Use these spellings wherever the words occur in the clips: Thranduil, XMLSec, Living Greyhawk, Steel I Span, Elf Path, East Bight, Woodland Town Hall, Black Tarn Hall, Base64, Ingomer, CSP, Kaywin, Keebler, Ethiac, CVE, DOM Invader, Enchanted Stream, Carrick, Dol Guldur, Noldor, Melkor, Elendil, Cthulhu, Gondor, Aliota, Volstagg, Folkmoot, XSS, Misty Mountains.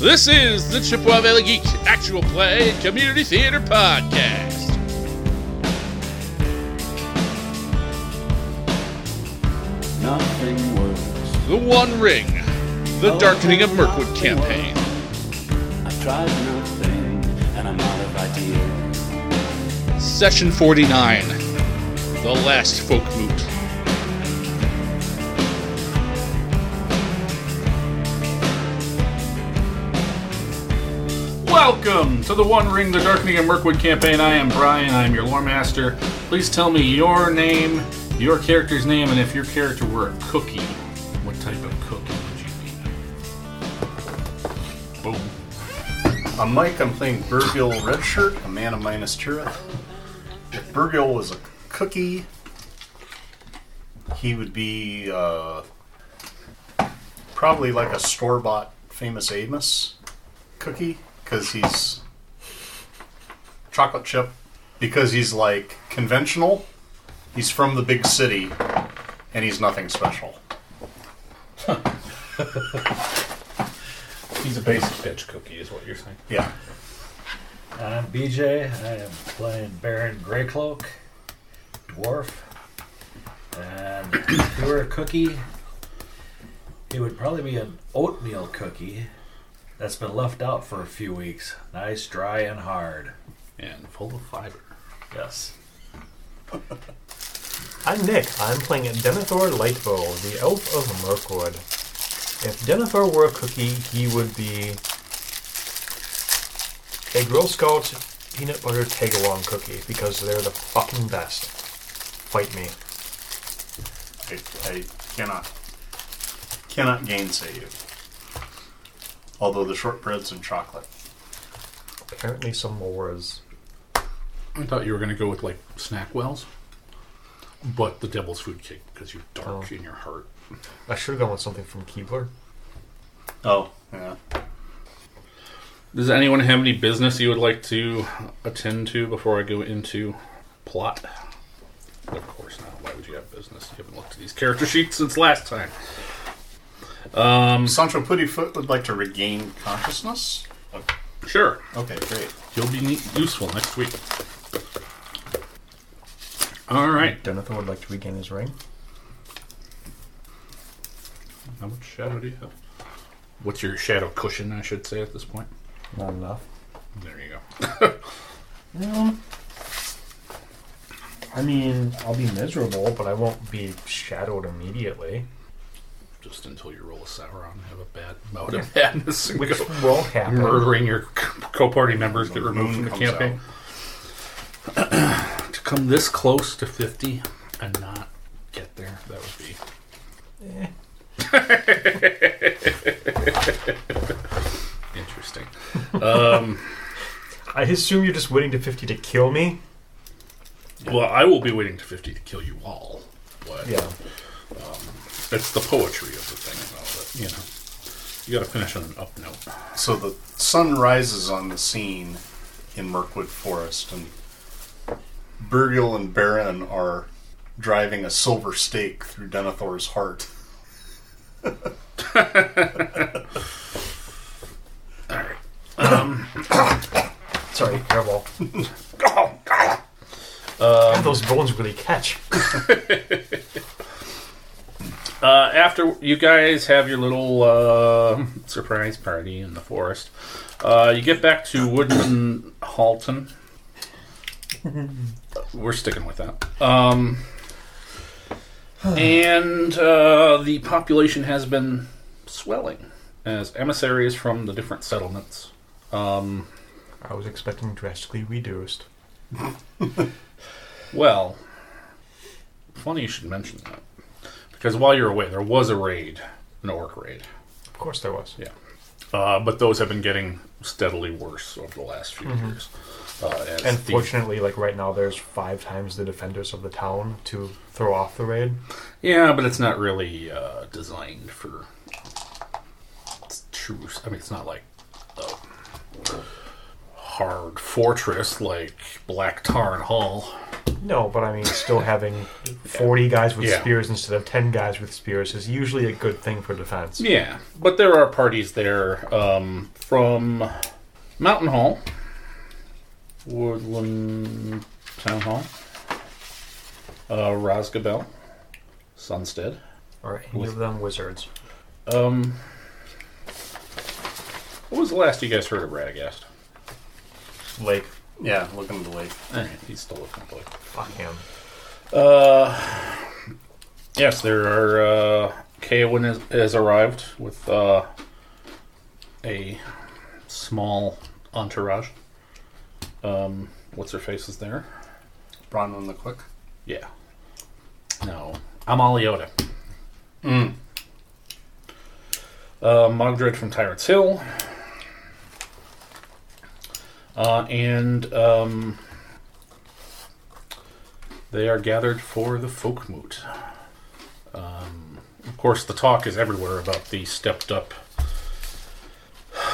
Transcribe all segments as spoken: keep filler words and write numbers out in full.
This is the Chippewa Valley Geek Actual Play Community Theater Podcast. Nothing works. The One Ring, The Darkening of Mirkwood Campaign. I've tried nothing, and I'm out of ideas. Session forty-nine, The Last Folk Moot. Welcome to the One Ring, the Darkening of Mirkwood campaign. I am Brian, I am your lore master. Please tell me your name, your character's name, and if your character were a cookie, what type of cookie would you be? Boom. I'm Mike, I'm playing Burgil Redshirt, a man of Minas Tirith. If Burgil was a cookie, he would be uh, probably like a store-bought Famous Amos cookie. Because he's chocolate chip, because he's like conventional, he's from the big city, and he's nothing special. He's a basic bitch cookie is what you're saying. Yeah. I'm B J, I am playing Baron Greycloak, dwarf, and if he were a cookie, it would probably be an oatmeal cookie. That's been left out for a few weeks. Nice, dry, and hard. And full of fiber. Yes. I'm Nick. I'm playing at Denethor Lightbowl, the Elf of Mirkwood. If Denethor were a cookie, he would be a Girl Scout peanut butter tag-along cookie, because they're the fucking best. Fight me. I, I cannot, cannot gainsay you. Although the shortbread's and chocolate. Apparently some more is... I thought you were going to go with, like, snack wells. But the devil's food cake, because you're dark oh. in your heart. I should have gone with something from Keebler. Oh, yeah. Does anyone have any business you would like to attend to before I go into plot? Of course not. Why would you have business? You haven't looked at these character sheets since last time. Um, Sancho Puddifoot would like to regain consciousness? Okay. Sure. Okay, great. He'll be neat, useful next week. Alright. Denethor would like to regain his ring. How much shadow do you have? What's your shadow cushion, I should say, at this point? Not enough. There you go. Well, I mean, I'll be miserable, but I won't be shadowed immediately. Just until you roll a Sauron and have a bad mode of madness. Which will happen. Murdering your co-party members get removed from the campaign. To come this close to fifty and not get there, that would be... Eh. Interesting. um, I assume you're just waiting to fifty to kill me? Well, I will be waiting to fifty to kill you all. But, yeah. Um, It's the poetry of the thing, though, that, you know, you got to finish on an up note. So the sun rises on the scene in Mirkwood Forest, and Burgil and Baron are driving a silver stake through Denethor's heart. All right. Um, Sorry, terrible. um, those bones really catch. Uh, after you guys have your little uh, surprise party in the forest, uh, you get back to Woodman Halton. We're sticking with that. Um, and uh, the population has been swelling as emissaries from the different settlements. Um, I was expecting drastically reduced. Well, funny you should mention that. Because while you were away, there was a raid, an orc raid. Of course there was. Yeah. Uh, but those have been getting steadily worse over the last few mm-hmm. years. Uh, and the... fortunately, like right now, there's five times the defenders of the town to throw off the raid. Yeah, but it's not really uh, designed for true... I mean, it's not like a hard fortress like Black Tarn Hall. No, but I mean, still having forty guys with yeah. spears instead of ten guys with spears is usually a good thing for defense. Yeah, but there are parties there um, from Mountain Hall, Woodland Town Hall, uh, Razgabel, Sunstead. Are any of them wizards? Um, what was the last you guys heard of Radagast? Lake. Yeah, looking at the lake. Eh, he's still looking at the lake. Fuck him. Uh, yes, there are. Uh, Kaywin has, has arrived with uh, a small entourage. Um, what's her face is there? Bronwyn the Quick? Yeah. No. I'm Aliota. Mm. Uh, Mogdred from Tyrant's Hill. Uh, and um, they are gathered for the folk moot. Um, of course, the talk is everywhere about the stepped-up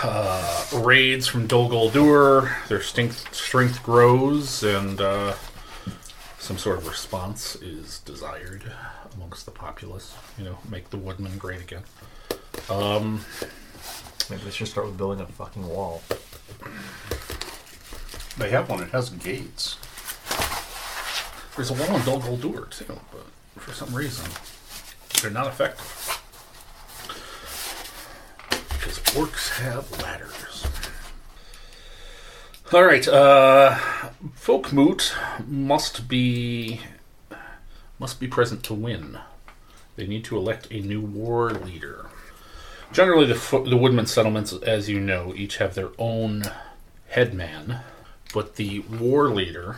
uh, raids from Dol Guldur. Their strength, strength grows, and uh, some sort of response is desired amongst the populace. You know, make the woodmen great again. Um, Maybe they should start with building a fucking wall. They have one. It has gates. There's a wall in Dol Guldur too, but for some reason they're not effective because orcs have ladders. All right, uh, folk moot must be must be present to win. They need to elect a new war leader. Generally, the fo- the woodman settlements, as you know, each have their own headman. But the war leader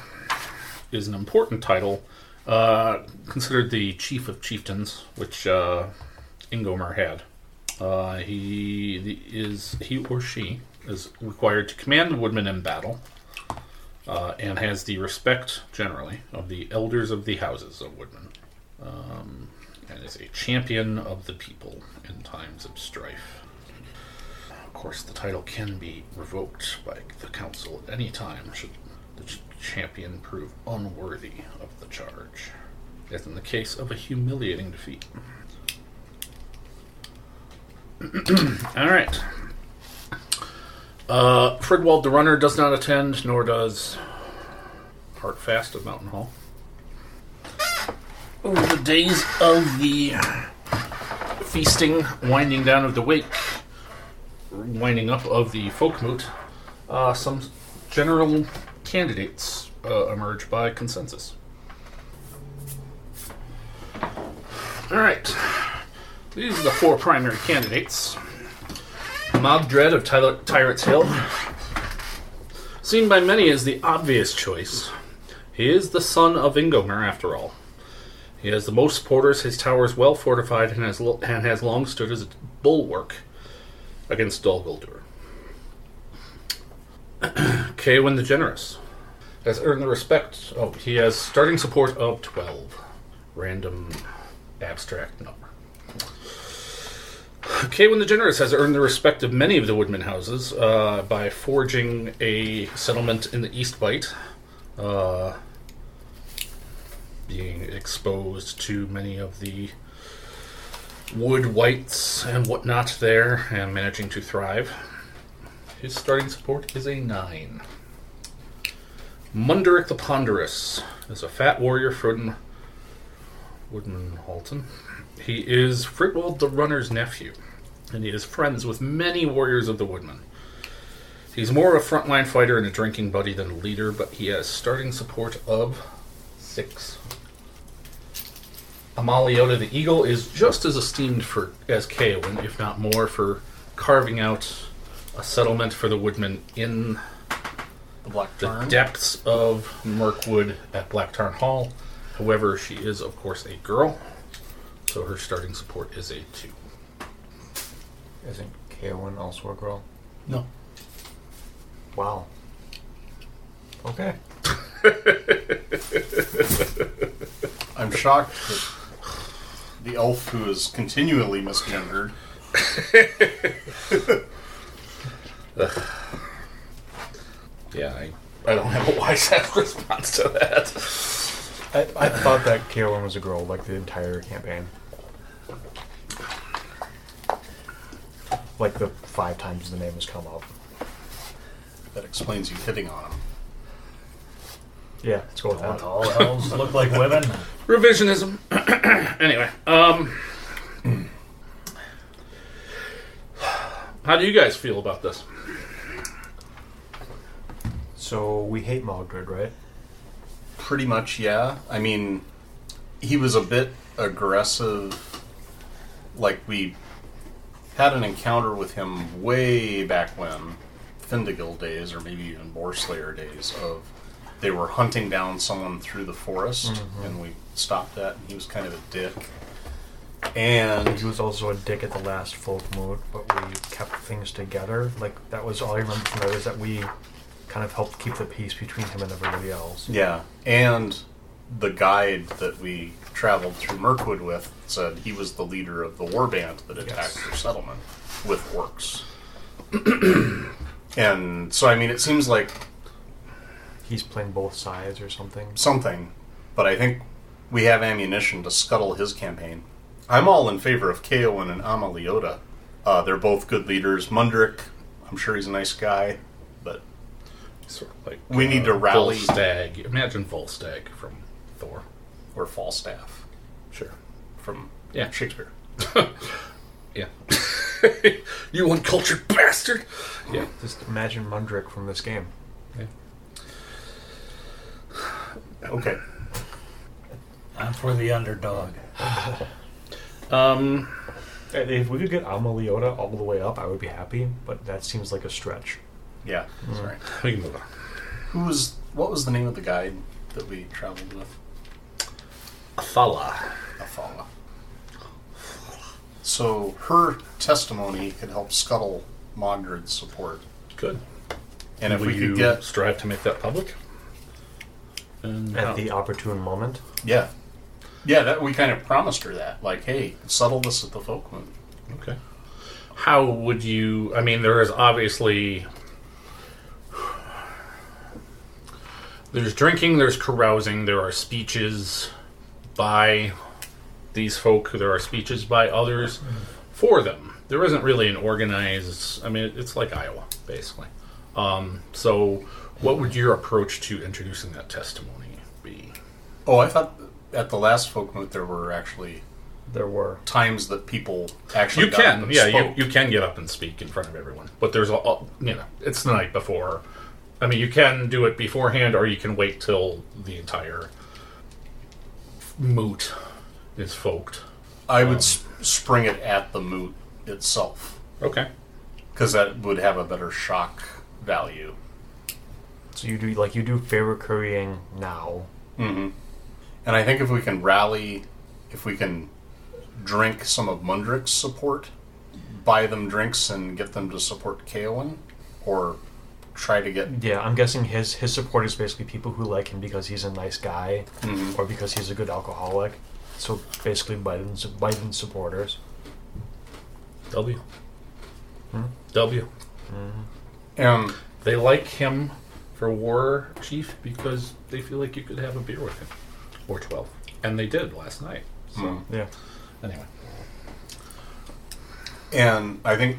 is an important title, uh, considered the chief of chieftains, which uh, Ingomer had. Uh, he the, is he or she is required to command the woodmen in battle, uh, and has the respect generally of the elders of the houses of woodmen, um, and is a champion of the people in times of strife. Of course, the title can be revoked by the council at any time should the champion prove unworthy of the charge, as in the case of a humiliating defeat. All right. Uh, Fridwald the Runner does not attend, nor does Heartfast of Mountain Hall. Over the days of the feasting, winding down of the wake, winding up of the folk moot, uh, some general candidates uh, emerge by consensus. All right, these are the four primary candidates. Mogdred of Tyler- Tyrant's Hill, seen by many as the obvious choice. He is the son of Ingomer, after all. He has the most supporters, his tower is well fortified, and has lo- and has long stood as a bulwark against Dol Guldur. Kaywin the Generous has earned the respect. Oh, he has starting support of twelve. Random abstract number. Kaywin the Generous has earned the respect of many of the Woodman houses uh, by forging a settlement in the East Bight, uh, being exposed to many of the wood whites and whatnot there, and managing to thrive. His starting support is a nine. Munderick the Ponderous is a fat warrior from Woodman Halton. He is Fridwald the Runner's nephew, and he is friends with many warriors of the Woodman. He's more a frontline fighter and a drinking buddy than a leader, but he has starting support of six. Amaliota the Eagle is just as esteemed for as Kaywin, if not more, for carving out a settlement for the woodmen in the, Black Tarn. the depths of Mirkwood at Black Tarn Hall. However, she is, of course, a girl, so her starting support is a two. Isn't Kaywin also a girl? No. Wow. Okay. I'm shocked that the elf who is continually misgendered. Yeah, I, I don't have a wise response to that. I, I thought that Kaywin was a girl, like, the entire campaign. Like, the five times the name has come up. That explains you hitting on him. Yeah, let's go with that. All elves look like women. Revisionism. Anyway, um... how do you guys feel about this? So, we hate Mogdred, right? Pretty much, yeah. I mean, he was a bit aggressive. Like, we had an encounter with him way back when, Findigil days, or maybe even Borslayer days, of they were hunting down someone through the forest, mm-hmm. and we stopped that, and he was kind of a dick. And he was also a dick at the last full moon, but we kept things together. Like, that was all I remember from there, is that we kind of helped keep the peace between him and everybody else. Yeah, and the guide that we traveled through Mirkwood with said he was the leader of the warband that attacked yes. their settlement with orcs. And so, I mean, it seems like he's playing both sides or something. Something. But I think we have ammunition to scuttle his campaign. I'm all in favor of Kaywin and Aliota. Uh, they're both good leaders. Munderick, I'm sure he's a nice guy, but sort of like we uh, need to rally. Volstagg. Imagine Volstagg from Thor. Or Falstaff. Sure. From yeah. Shakespeare. Yeah. You uncultured bastard! Yeah. Just imagine Munderick from this game. Yeah. Okay. I'm for the underdog. um, if we could get Aliota all the way up, I would be happy, but that seems like a stretch. Yeah, that's mm. right. We can move on. Who was, what was the name of the guide that we traveled with? Athala. Athala. So her testimony could help scuttle Mogdred's support. Good. And if Will we could get strive to make that public? And at how? The opportune moment? Yeah. Yeah, that we kind of promised her that. Like, hey, settle this at the folk moon. Okay. How would you... I mean, there is obviously... There's drinking, there's carousing, there are speeches by these folk, there are speeches by others for them. There isn't really an organized... I mean, it's like Iowa, basically. Um, so... What would your approach to introducing that testimony be? Oh, I thought at the last folk moot there were actually there were times that people actually you got can up and yeah spoke. You, you can get up and speak in front of everyone, but there's a, you know, it's the night before. I mean, you can do it beforehand, or you can wait till the entire moot is folked. I would um, sp- spring it at the moot itself. Okay, because that would have a better shock value. So you do like you do favor currying now, mm-hmm. and I think if we can rally, if we can drink some of Munderick's support, buy them drinks and get them to support Kaelin, or try to get. Yeah, I'm guessing his his support is basically people who like him because he's a nice guy, mm-hmm. or because he's a good alcoholic. So basically, Biden's Biden supporters. W. Hmm? W. Mm-hmm. Um, they like him. For war chief, because they feel like you could have a beer with him, or twelve, and they did last night. So mm. yeah. Anyway, and I think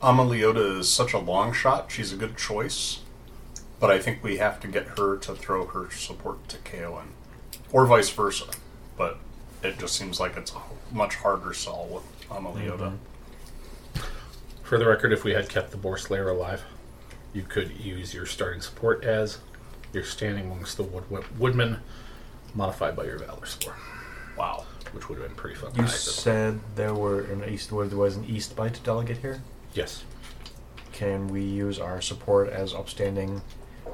Aliota is such a long shot; she's a good choice, but I think we have to get her to throw her support to Kaelin, or vice versa. But it just seems like it's a much harder sell with Aliota. Mm-hmm. For the record, if we had kept the Borslayer alive. You could use your starting support as you're standing amongst the wood, wood, woodmen, modified by your valor score. Wow, which would have been pretty fun. You said there were an east there was an East Bight delegate here. Yes. Can we use our support as upstanding,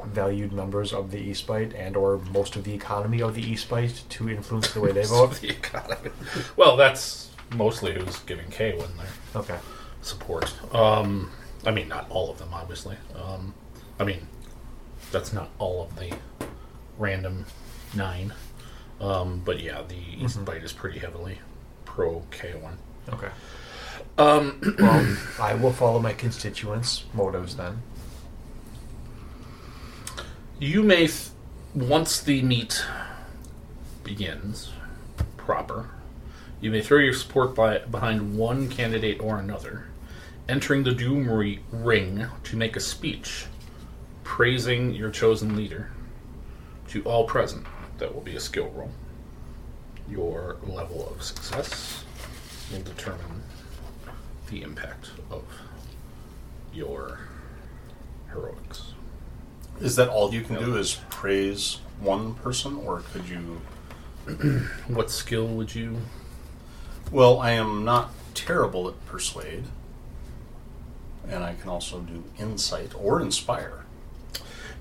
valued members of the East Bight and or most of the economy of the East Bight to influence the way they vote? The economy. Well, that's mostly who's giving K, wasn't there? Okay. Support. Um. I mean, not all of them, obviously. Um, I mean, that's not all of the random nine. Um, but yeah, the mm-hmm. East Bight is pretty heavily pro-K one. Okay. Um, well, I will follow my constituents' motives then. You may, th- once the meet begins, proper, you may throw your support by, behind one candidate or another, entering the Doom re- Ring to make a speech praising your chosen leader. To all present, that will be a skill roll. Your level of success will determine the impact of your heroics. Is that all you can no. do is praise one person, or could you... What skill would you... Well, I am not terrible at persuade, and I can also do insight or inspire.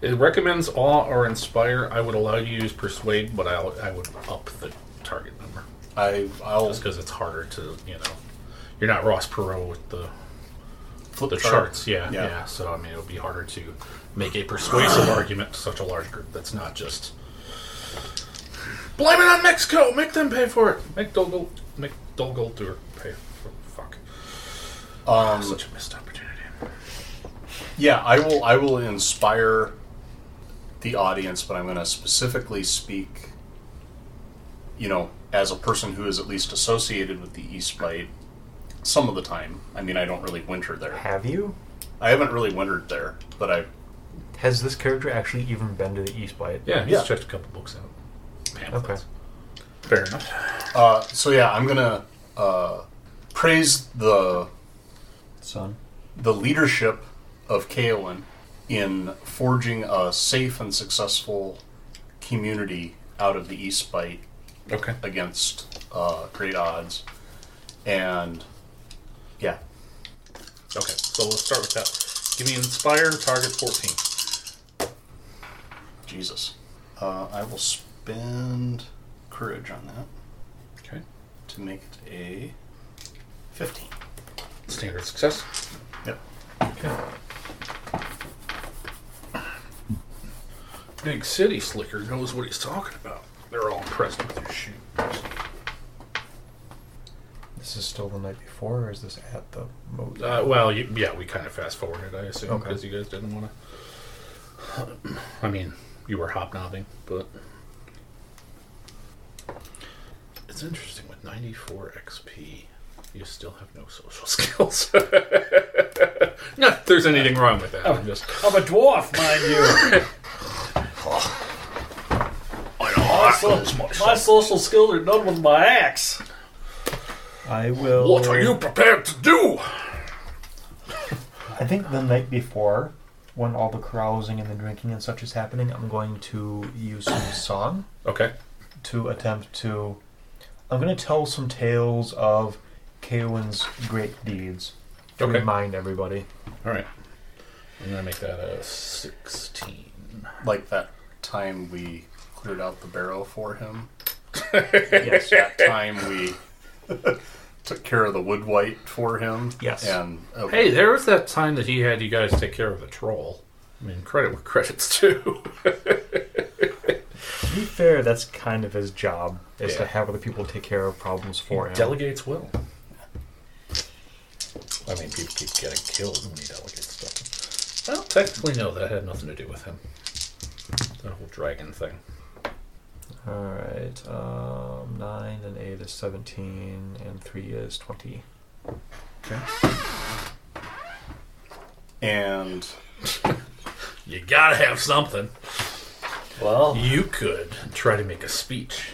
It recommends awe or inspire. I would allow you to use persuade, but I'll, I would up the target number. I, I'll just because it's harder to, you know, you're not Ross Perot with the flip the charts. charts. Yeah, yeah, yeah. So I mean, it would be harder to make a persuasive argument to such a large group. That's not just blame it on Mexico. Make them pay for it. Make Dol Guldur, make Dol Guldur pay for fuck. Um, Such a missed opportunity. Yeah, I will. I will inspire the audience, but I'm going to specifically speak, you know, as a person who is at least associated with the East Bight some of the time. I mean, I don't really winter there. Have you? I haven't really wintered there, but I... Has this character actually even been to the East Bight? Yeah, he's yeah. checked a couple books out. Pamphlets. Okay. Fair enough. Uh, so yeah, I'm going to uh, praise the... Son? The leadership of Kaywin in forging a safe and successful community out of the East Bight. Okay. Against uh, great odds. And, yeah. Okay, so let's start with that. Give me Inspire, target fourteen. Jesus. Uh, I will spend courage on that. Okay. To make it a fifteen. Standard success? Yep. Okay. Big city slicker knows what he's talking about. They're all impressed with your shoes. This is still the night before, or is this at the moat? Uh, well, you, yeah, we kind of fast-forwarded, I assume, because okay. you guys didn't want to... I mean, you were hobnobbing, but... It's interesting, with ninety-four X P, you still have no social skills. Not that there's anything wrong with that. I'm, I'm, just... I'm a dwarf, mind you. Oh. My, so, my social skills are done with my axe. I will... What are you prepared to do? I think the night before, when all the carousing and the drinking and such is happening, I'm going to use some song. Okay. To attempt to... I'm going to tell some tales of Kaywin's great deeds. To okay. remind everybody. Alright. I'm going to make that a sixteen. Like that time we... cleared out the barrow for him. Yes, that time we took care of the wood wight for him. Yes. And okay. Hey, there was that time that he had you guys take care of the troll. I mean, credit where credit's due. To be fair, that's kind of his job, is yeah. to have other people take care of problems for he him. Delegates well. I mean, people keep getting killed when he delegates stuff. I don't technically know that had nothing to do with him. That whole dragon thing. Alright, um, nine and eight is seventeen, and three is twenty. Okay. And... You gotta have something. Well... You could try to make a speech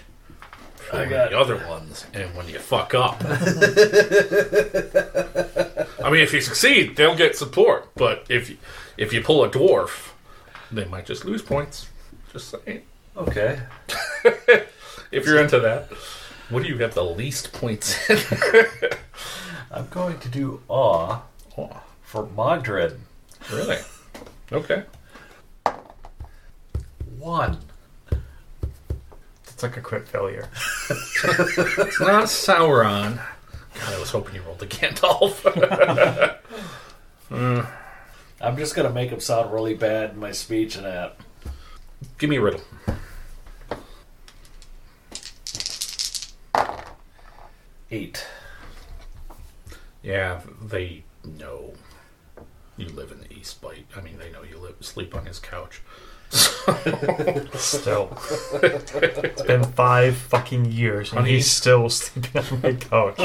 for I got the other ones, and when you fuck up... I mean, if you succeed, they'll get support, but if you, if you pull a dwarf, they might just lose points. Just saying. Okay. If you're into that. What do you have the least points in? I'm going to do awe oh. for Mogdred. Really? Okay. One. It's like a crit failure. It's not Sauron. God, I was hoping you rolled a Gandalf. Hmm. I'm just going to make him sound really bad in my speech and that. Give me a riddle. Eight. Yeah, they know you live in the East Bight. I mean, they know you live, sleep on his couch. Still. It's been five fucking years and Honey. He's still sleeping on my couch.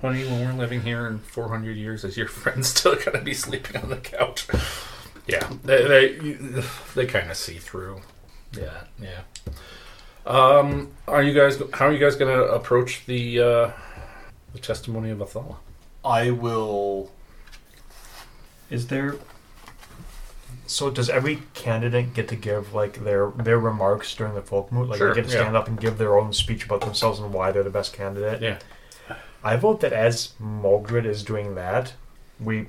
Honey, when we're living here in four hundred years, is your friend still going to be sleeping on the couch? Yeah, they they, they kind of see through. Yeah, yeah. Um, are you guys? How are you guys going to approach the uh, the testimony of Athala? I will. Is there? So does every candidate get to give like their their remarks during the folk moot? Like sure, they get to stand yeah. up and give their own speech about themselves and why they're the best candidate. Yeah. I vote that as Mogdred is doing that, we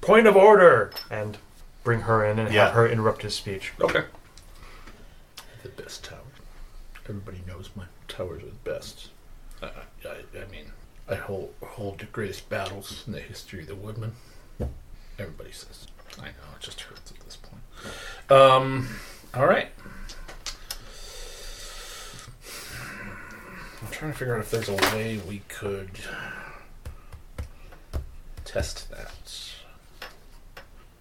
point of order and bring her in and yeah. have her interrupt his speech. Okay. The best tower. Everybody knows my towers are the best. I, I, I mean, I hold hold the greatest battles in the history of the Woodman. Everybody says. I know, it just hurts at this point. Um, all right. I'm trying to figure out if there's a way we could test that.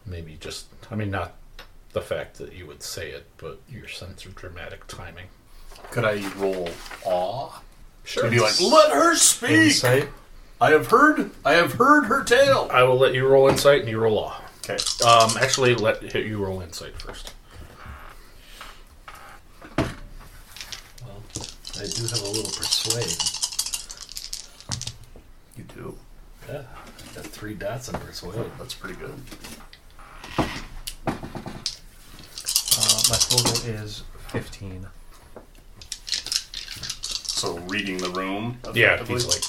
Maybe just, I mean, not the fact that you would say it, but your sense of dramatic timing. Could I roll awe? Sure. To be like, let her speak! Insight. I have heard, I have heard her tale. I will let you roll insight and you roll awe. Okay. Um, actually, let hit you roll insight first. Well, I do have a little persuade. You do? Yeah. I got three dots on persuade. Oh, that's pretty good. Uh, my total is fifteen. So reading the room? Yeah, he's like,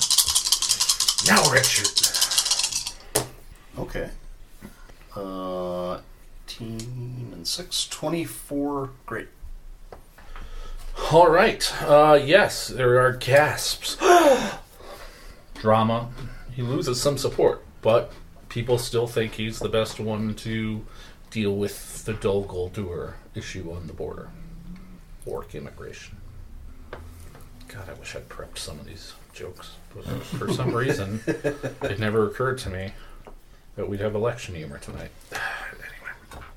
now Richard. Okay. Uh, team and six, twenty-four. Great. All right. Uh, yes, there are gasps. Drama. He loses some support, but people still think he's the best one to deal with the Dol Guldur issue on the border. Orc immigration. God, I wish I'd prepped some of these jokes. But for some reason, it never occurred to me that we'd have election humor tonight.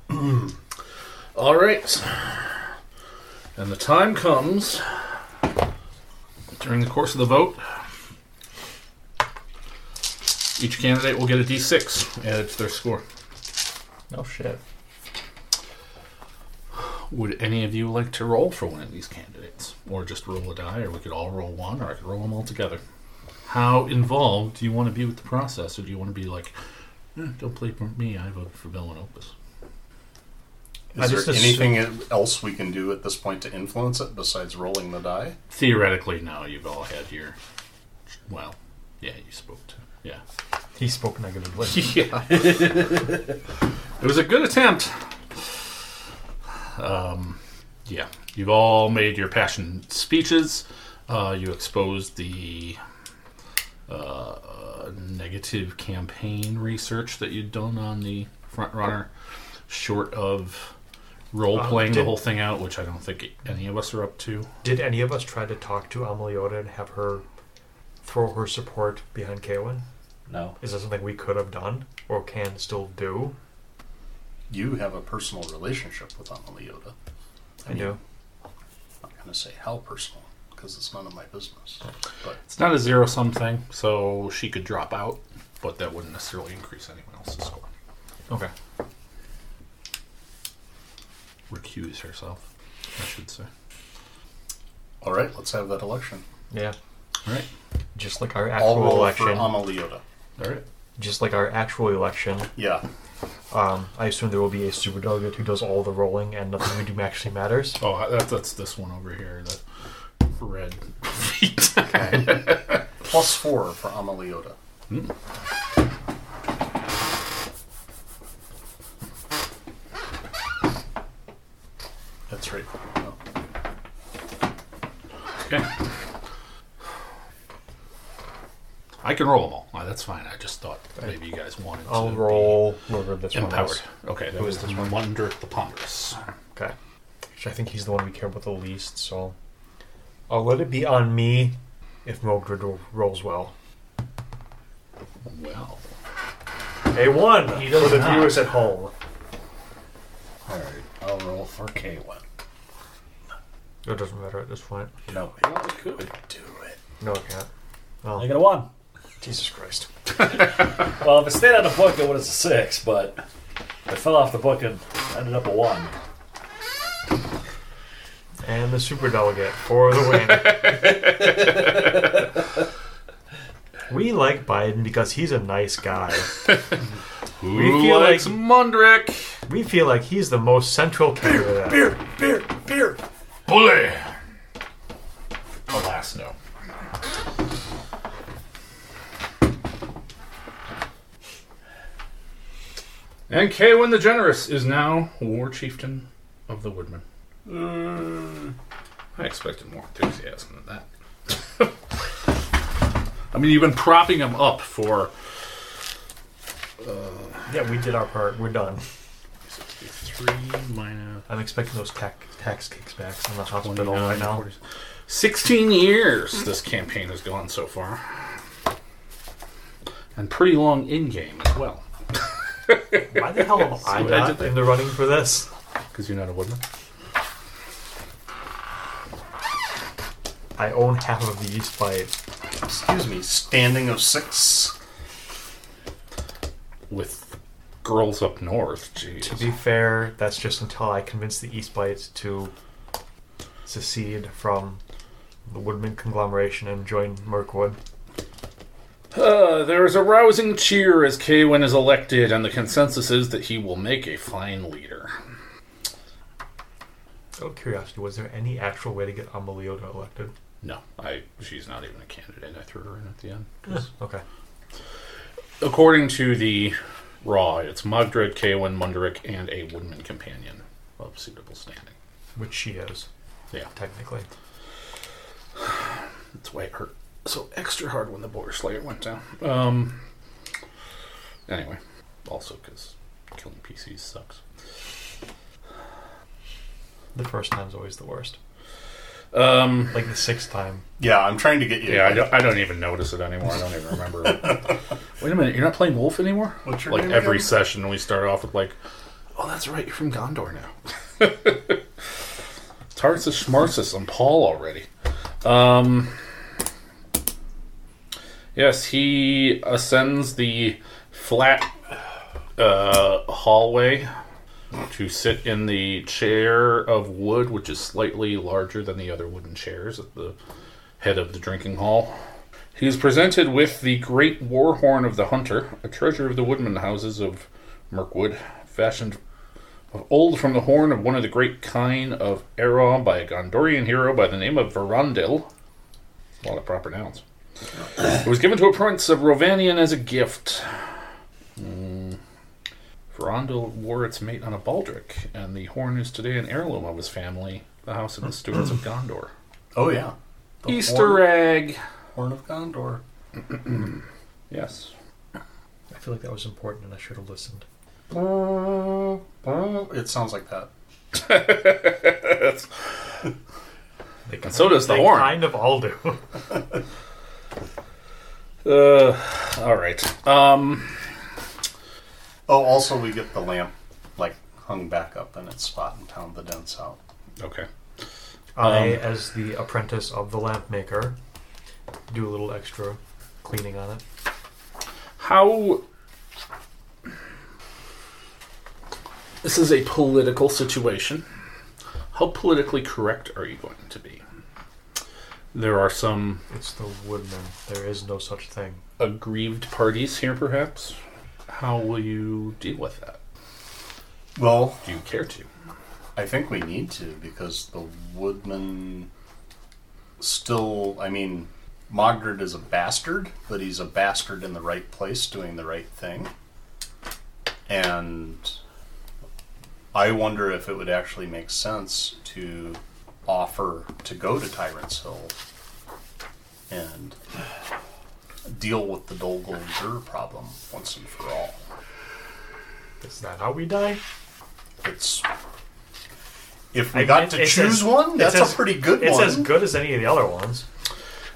Anyway. All right. And the time comes during the course of the vote. Each candidate will get a D six added to their score. No shit. Would any of you like to roll for one of these candidates? Or just roll a die, or we could all roll one, or I could roll them all together. How involved do you want to be with the process, or do you want to be like, don't play for me, I voted for Bell and Opus. Is just there anything assume... else we can do at this point to influence it besides rolling the die? Theoretically, no. You've all had your... Well, yeah, you spoke to... Yeah. He spoke negatively. Yeah. It was a good attempt. Um, yeah. You've all made your passion speeches. Uh, you exposed the... Uh, negative campaign research that you'd done on the front runner, short of role playing um, did, the whole thing out, which I don't think any of us are up to. Did any of us try to talk to Aliota and have her throw her support behind Kaywin? No. Is that something we could have done or can still do? You have a personal relationship with Aliota. I, I mean, do. I'm not going to say how personal, because it's none of my business. But it's not a zero-sum thing, so she could drop out, but that wouldn't necessarily increase anyone else's score. Okay. Recuse herself, I should say. All right, let's have that election. Yeah. All right. Just like our actual All election. All roll for Aliota. All right. Just like our actual election. Yeah. Um, I assume there will be a superdelegate who does all the rolling and nothing we do actually matters. Oh, that, that's this one over here. That... Red feet. Okay. Plus four for Aliota. Mm. That's right. Oh. Okay. I can roll them all. Oh, that's fine. I just thought okay. maybe you guys wanted I'll to. I'll roll whoever this empowered. One was. Okay, that was this one. Munderick the Ponderous. Okay. Which I think he's the one we care about the least, so. I'll let it be on me if Mogdred rolls well. Well. A one for the not. Viewers at home. All right. I'll roll for Kaywin. It doesn't matter at this point. No, he could do it. No, it can't. Oh. I got a one. Jesus Christ. Well, if it stayed on the book, it would have a six, but it fell off the book and ended up a one. And the superdelegate for the win. We like Biden because he's a nice guy. Who we feel likes like, Munderick? We feel like he's the most central character. Beer, beer, beer, beer. Bully. Alas, no. And Kaywin the Generous is now War Chieftain of the Woodman. Uh, I expected more enthusiasm than that. I mean, you've been propping him up for... Uh, yeah, we did our part. We're done. sixty-three minus... I'm expecting those tax, tax kickbacks in the hospital right now. sixteen years this campaign has gone so far. And pretty long in-game as well. Why the hell am I not in the running for this? Because you're not a woodman. I own half of the East Bight. Excuse me, standing of six. With girls up north, jeez. To be fair, that's just until I convince the East Bight to secede from the Woodman conglomeration and join Mirkwood. Uh, there is a rousing cheer as Kaywin is elected, and the consensus is that he will make a fine leader. Out of curiosity, was there any actual way to get Aliota elected? No, I. She's not even a candidate. I threw her in at the end. Yeah, okay. According to the Raw, it's Mogdred, Kaywin, Munderick, and a Woodman companion of suitable standing. Which she is. Yeah. Technically. That's why it hurt so extra hard when the Boar Slayer went down. Um. Anyway. Also because killing P Cs sucks. The first time's always the worst. Um, like the sixth time. Yeah, I'm trying to get you. Yeah, I don't, I don't even notice it anymore. I don't even remember. Wait a minute, you're not playing Wolf anymore? What's your like name every again? Session we start off with like, oh, that's right, you're from Gondor now. Tarsus Schmarsus and Paul already. Um, yes, he ascends the flat uh, hallway to sit in the chair of wood, which is slightly larger than the other wooden chairs at the head of the drinking hall. He is presented with the great war horn of the hunter, a treasure of the woodman houses of Mirkwood, fashioned of old from the horn of one of the great kine of Oromë by a Gondorian hero by the name of Rivendell. A lot of proper nouns. It was given to a prince of Rovanian as a gift. Mm. Rondel wore its mate on a baldric, and the horn is today an heirloom of his family, the house of the Stewards of Gondor. Oh, yeah. The Easter horn, egg. Horn of Gondor. Yes. I feel like that was important, and I should have listened. It sounds like that. Kind, and so does the they horn. They kind of all do. uh, all right. Um... Oh, also we get the lamp, like, hung back up in its spot and pound the dents out. Okay. I, um, as the apprentice of the lamp maker, do a little extra cleaning on it. How... This is a political situation. How politically correct are you going to be? There are some... It's the woodman. There is no such thing. Aggrieved parties here, perhaps? How will you deal with that? Well, do you care to? I think we need to, because the woodman still, I mean, Mogdred is a bastard, but he's a bastard in the right place doing the right thing. And I wonder if it would actually make sense to offer to go to Tyrant's Hill and deal with the Dol Guldur problem once and for all. Is that how we die? It's if we I got mean, to choose as, one, that's as, a pretty good it's one. It's as good as any of the other ones.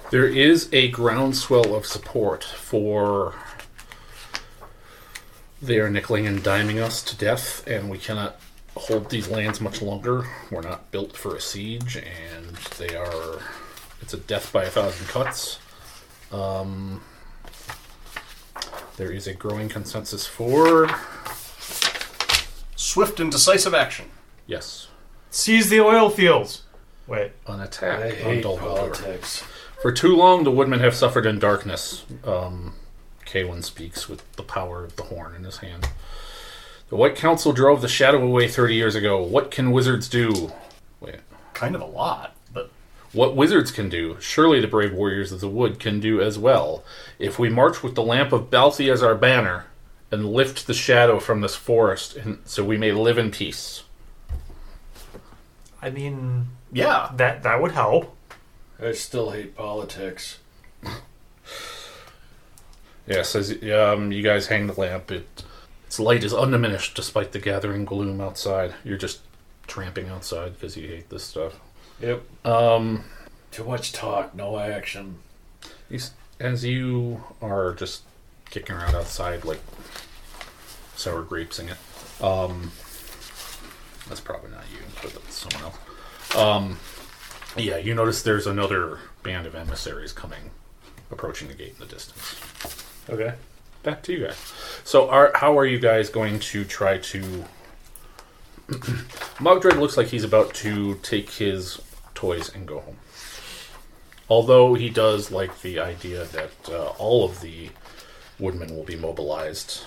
There is a groundswell of support for they are nickeling and diming us to death, and we cannot hold these lands much longer. We're not built for a siege, and they are... It's a death by a thousand cuts. Um, there is a growing consensus for... swift and decisive action. Yes. Seize the oil fields. Wait. An attack. I hate on Dol Guldur. For too long, the woodmen have suffered in darkness. Um, Kaywin speaks with the power of the horn in his hand. The White Council drove the shadow away thirty years ago. What can wizards do? Wait. Kind of a lot, but... What wizards can do, surely the brave warriors of the wood can do as well. If we march with the lamp of Balthi as our banner, and lift the shadow from this forest, and so we may live in peace. I mean... Yeah. That that would help. I still hate politics. Yeah, says um, you guys hang the lamp. It, its light is undiminished despite the gathering gloom outside. You're just tramping outside because you hate this stuff. Yep. Um, Too much talk, no action. As you are just kicking around outside like sour grapes in it. Um, that's probably not you, but that's someone else. Um, yeah, you notice there's another band of emissaries coming, approaching the gate in the distance. Okay. Back to you guys. So are, how are you guys going to try to... Mogdred looks like he's about to take his toys and go home. Although he does like the idea that uh, all of the woodmen will be mobilized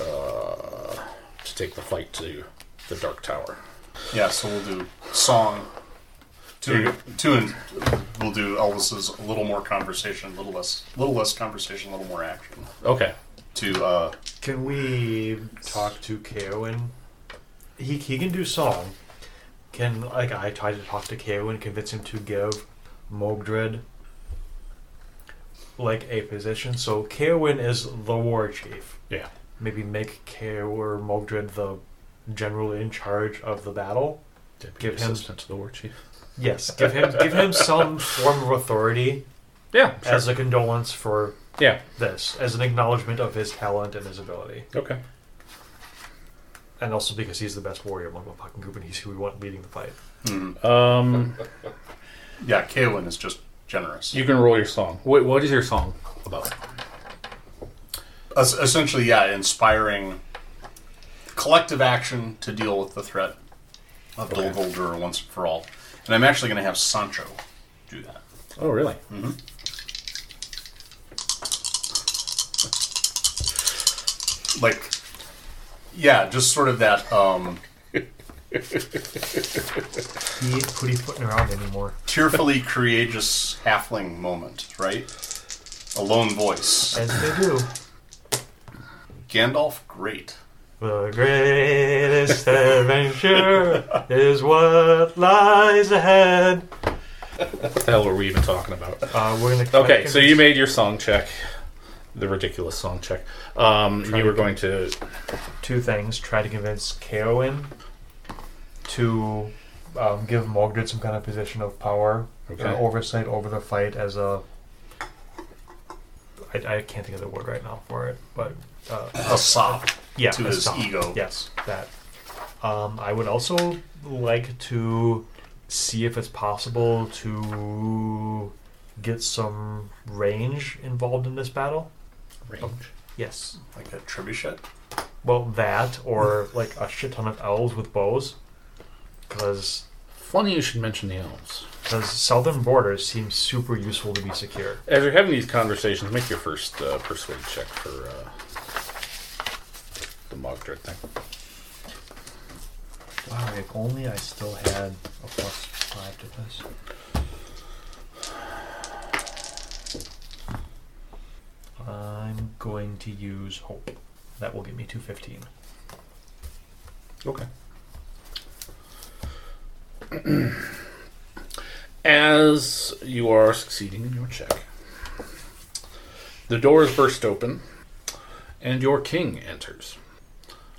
uh, to take the fight to the Dark Tower. Yeah, so we'll do song. Two, two, and we'll do Elvis's a little more conversation, a little less, little less conversation, a little more action. Okay. To uh, can we talk to Kaywin? He he can do song. Can like I try to talk to Kaywin and convince him to give Mogdred like a position. So Kaywin is the war chief. Yeah. Maybe make Kaywin or Mogdred the general in charge of the battle. Deputy give him assistant to the war chief. Yes. Give him give him some form of authority. Yeah. Sure. As a condolence for yeah. this. As an acknowledgement of his talent and his ability. Okay. And also because he's the best warrior among the fucking group, and he's who we want leading the fight. Mm. Um, yeah, Kaywin is just generous. You can roll your song. Wait, what is your song about? Es- essentially, yeah, inspiring collective action to deal with the threat of okay. Dol Guldur once for all. And I'm actually going to have Sancho do that. Oh, really? Mm-hmm. Like... Yeah, just sort of that, um... he ain't putty footing around anymore. Tearfully courageous halfling moment, right? A lone voice. As they do. Gandalf, great. The greatest adventure is what lies ahead. What the hell were we even talking about? Uh, we're gonna okay, so you made your song check. The ridiculous song check. Um, you were going to... Two things. Try to convince Kaywin to um, give Mogdred some kind of position of power okay. and oversight over the fight as a... I, I can't think of the word right now for it, but... Uh, a sop yeah, to his sop. ego. Yes, that. Um, I would also like to see if it's possible to get some range involved in this battle. Range? Oh, yes. Like a trebuchet? Well, that, or like a shit ton of elves with bows. Because... Funny you should mention the elves. Because southern borders seem super useful to be secure. As you're having these conversations, make your first uh, persuade check for uh, the Mogdred thing. Wow, if only I still had a plus five to this. I'm going to use hope. That will give me two fifteen. Okay. As you are succeeding in your check, the doors burst open, and your king enters,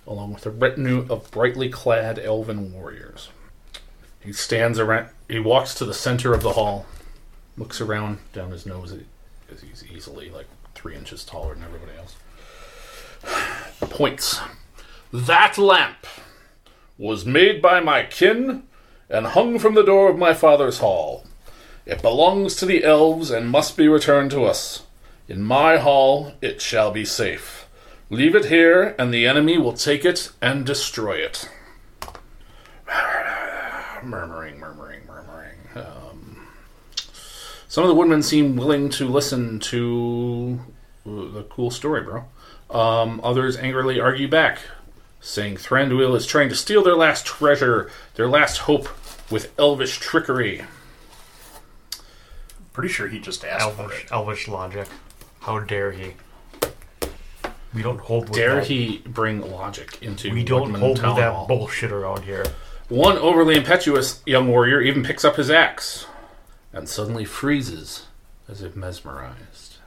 along with a retinue of brightly clad elven warriors. He stands around. He walks to the center of the hall, looks around down his nose as he's easily like three inches taller than everybody else. Points. That lamp was made by my kin and hung from the door of my father's hall. It belongs to the elves and must be returned to us. In my hall it shall be safe. Leave it here, and the enemy will take it and destroy it. Murmuring, murmuring, murmuring. Um, some of the woodmen seem willing to listen to the cool story, bro. Um, others angrily argue back, saying Thranduil is trying to steal their last treasure, their last hope, with elvish trickery. Pretty sure he just asked elvish, for it. Elvish logic. How dare he? We don't hold with dare that. He bring logic into we don't Woodman hold with that hall. Bullshit around here. One overly impetuous young warrior even picks up his axe and suddenly freezes as if mesmerized.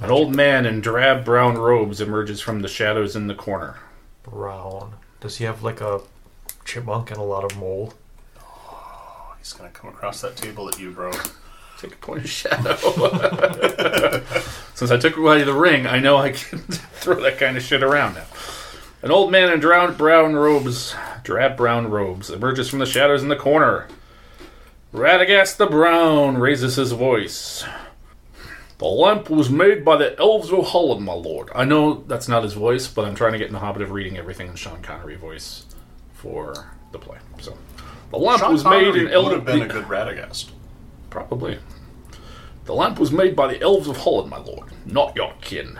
An old man in drab brown robes emerges from the shadows in the corner. Brown. Does he have like a chipmunk and a lot of mold? Oh, he's going to come across that table at you, bro. Take a point of shadow. Since I took away the ring, I know I can throw that kind of shit around now. An old man in drowned brown robes, drab brown robes, emerges from the shadows in the corner. Radagast the Brown raises his voice. The lamp was made by the elves of Holland, my lord. I know that's not his voice, but I'm trying to get in the habit of reading everything in Sean Connery voice for the play. So, the lamp Sean was Connery made in elves. Would have been a good Radagast. Probably. The lamp was made by the elves of Holland, my lord, not your kin.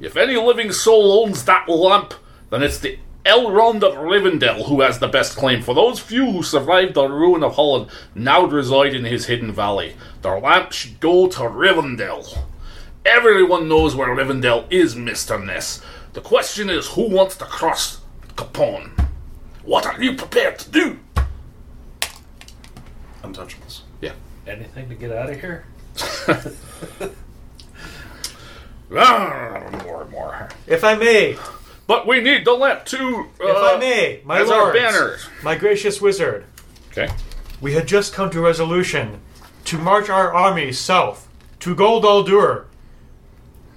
If any living soul owns that lamp, then it's the Elrond of Rivendell who has the best claim, for those few who survived the ruin of Holland now reside in his hidden valley. Their lamp should go to Rivendell. Everyone knows where Rivendell is, Mister Ness. The question is, who wants to cross Capone? What are you prepared to do? Untouchables. Yeah. Anything to get out of here? More and more. If I may. But we need the lamp to... Uh, if I may, my as lords, our banner. My gracious wizard. Okay. We had just come to resolution to march our army south to Dol Guldur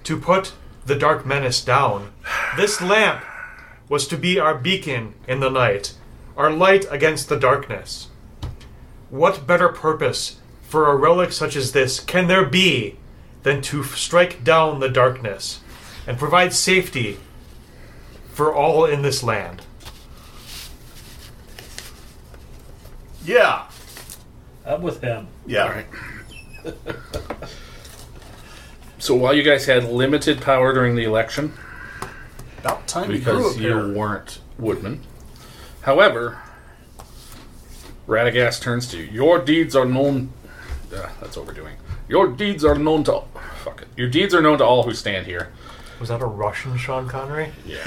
to put the dark menace down. This lamp was to be our beacon in the night, our light against the darkness. What better purpose for a relic such as this can there be than to strike down the darkness and provide safety for all in this land? Yeah. I'm with him. Yeah. All right. So while you guys had limited power during the election, about time because you, you weren't woodmen. However, Radagast turns to you. Your deeds are known. Uh, that's overdoing. Your deeds are known to. Fuck it. Your deeds are known to all who stand here. Was that a Russian Sean Connery? Yeah.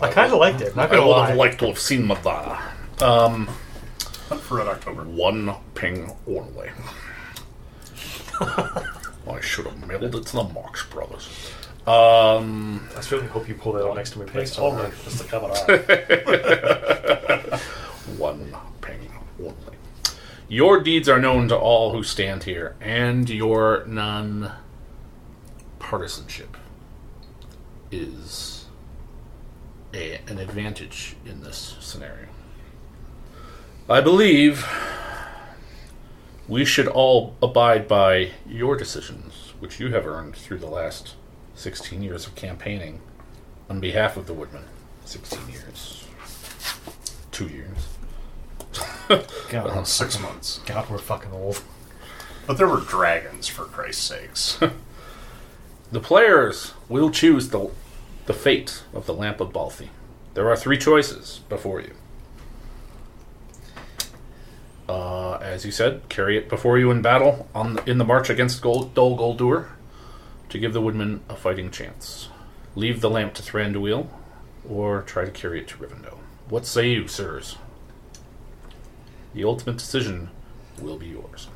I kind of liked it. Not gonna I would have liked to have seen Madonna. Um, Not for an October. One ping only. I should have mailed it to the Marx Brothers. Um, I certainly hope you pull that out next to me. Next time. Only. Just to cover it. One ping only. Your deeds are known to all who stand here, and your non partisanship is a, an advantage in this scenario. I believe we should all abide by your decisions, which you have earned through the last sixteen years of campaigning on behalf of the Woodman. sixteen years. Two years. God, uh, six months. God, we're fucking old. But there were dragons, for Christ's sakes. The players will choose the the fate of the Lamp of Balthi. There are three choices before you. Uh, as you said, carry it before you in battle on the, in the march against Dol Guldur to give the Woodman a fighting chance. Leave the lamp to Thranduil, or try to carry it to Rivendell. What say you, sirs? The ultimate decision will be yours.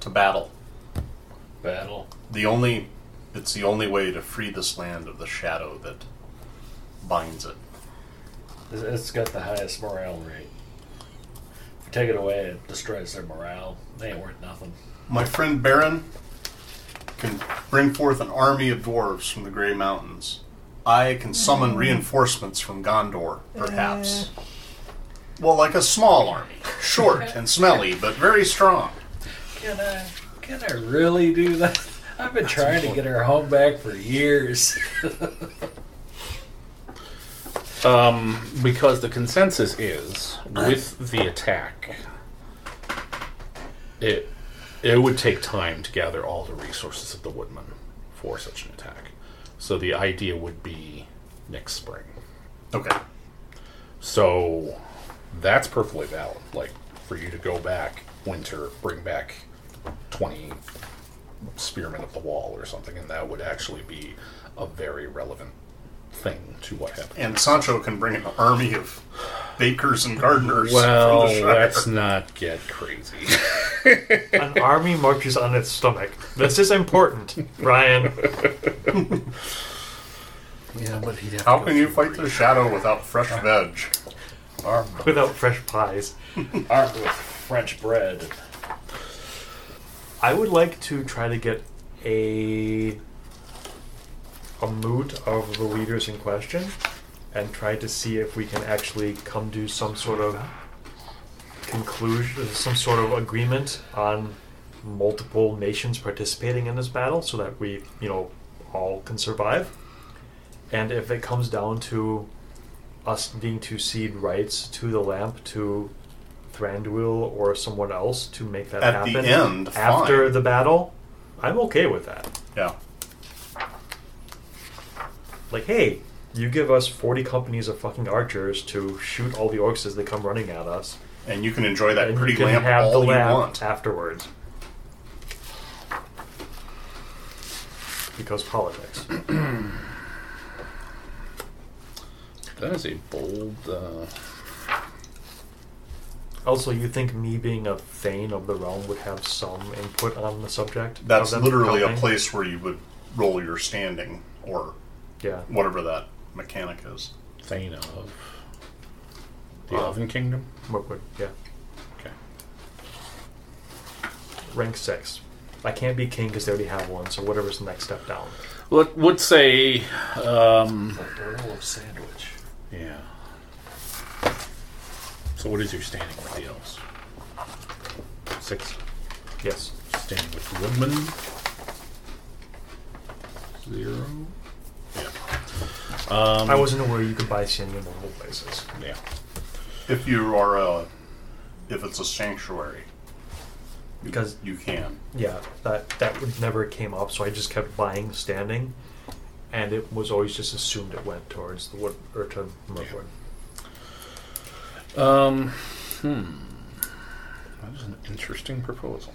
To battle. Battle. The only... It's the only way to free this land of the shadow that binds it. It's got the highest morale rate. If you take it away, it destroys their morale. They ain't worth nothing. My friend Baron can bring forth an army of dwarves from the Grey Mountains. I can summon reinforcements from Gondor, perhaps. Uh, Well, like a small army. Short and smelly, but very strong. Can I, can I really do that? I've been That's trying important. to get her home back for years. um, because the consensus is, with the attack, it it would take time to gather all the resources of the Woodman for such an attack. So the idea would be next spring. Okay. So that's perfectly valid. Like, for you to go back winter, bring back twenty spearmen up the wall or something, and that would actually be a very relevant thing to what happened. And Sancho can bring an army of bakers and gardeners. Well, from the Shire. Let's not get crazy. An army marches on its stomach. This is important, Ryan. Yeah, but he'd have How to can you fight the shadow without fresh veg? Armed without fresh pies. Armed with French bread. I would like to try to get a a moot of the leaders in question and try to see if we can actually come to some sort of conclusion, some sort of agreement on multiple nations participating in this battle so that we, you know, all can survive. And if it comes down to us needing to cede rights to the lamp to Thranduil or someone else to make that At happen the end, after fine. the battle, I'm okay with that. Yeah. Like, hey, you give us forty companies of fucking archers to shoot all the orcs as they come running at us. And you can enjoy that pretty lamp all you want afterwards. Because politics. That is a bold... Uh... Also, you think me being a Thane of the Realm would have some input on the subject? That's literally a place where you would roll your standing, or yeah. whatever that mechanic is. Thane of the uh, Elven Kingdom? Mirkwood, yeah. Okay. Rank six. I can't be king because they already have one, so whatever's the next step down. Let, let's say... Um, the Earl of Sandwich. Yeah. So what is your standing with the elves? Six? Yes. Standing with Woodman? Zero? Yeah. Um, I wasn't aware you could buy standing in multiple places. Yeah. If you are a... If it's a sanctuary. Because... You can. Yeah. That, that would never came up, so I just kept buying standing. And it was always just assumed it went towards the wood... Or to Mirkwood. Um, hmm. That is an interesting proposal.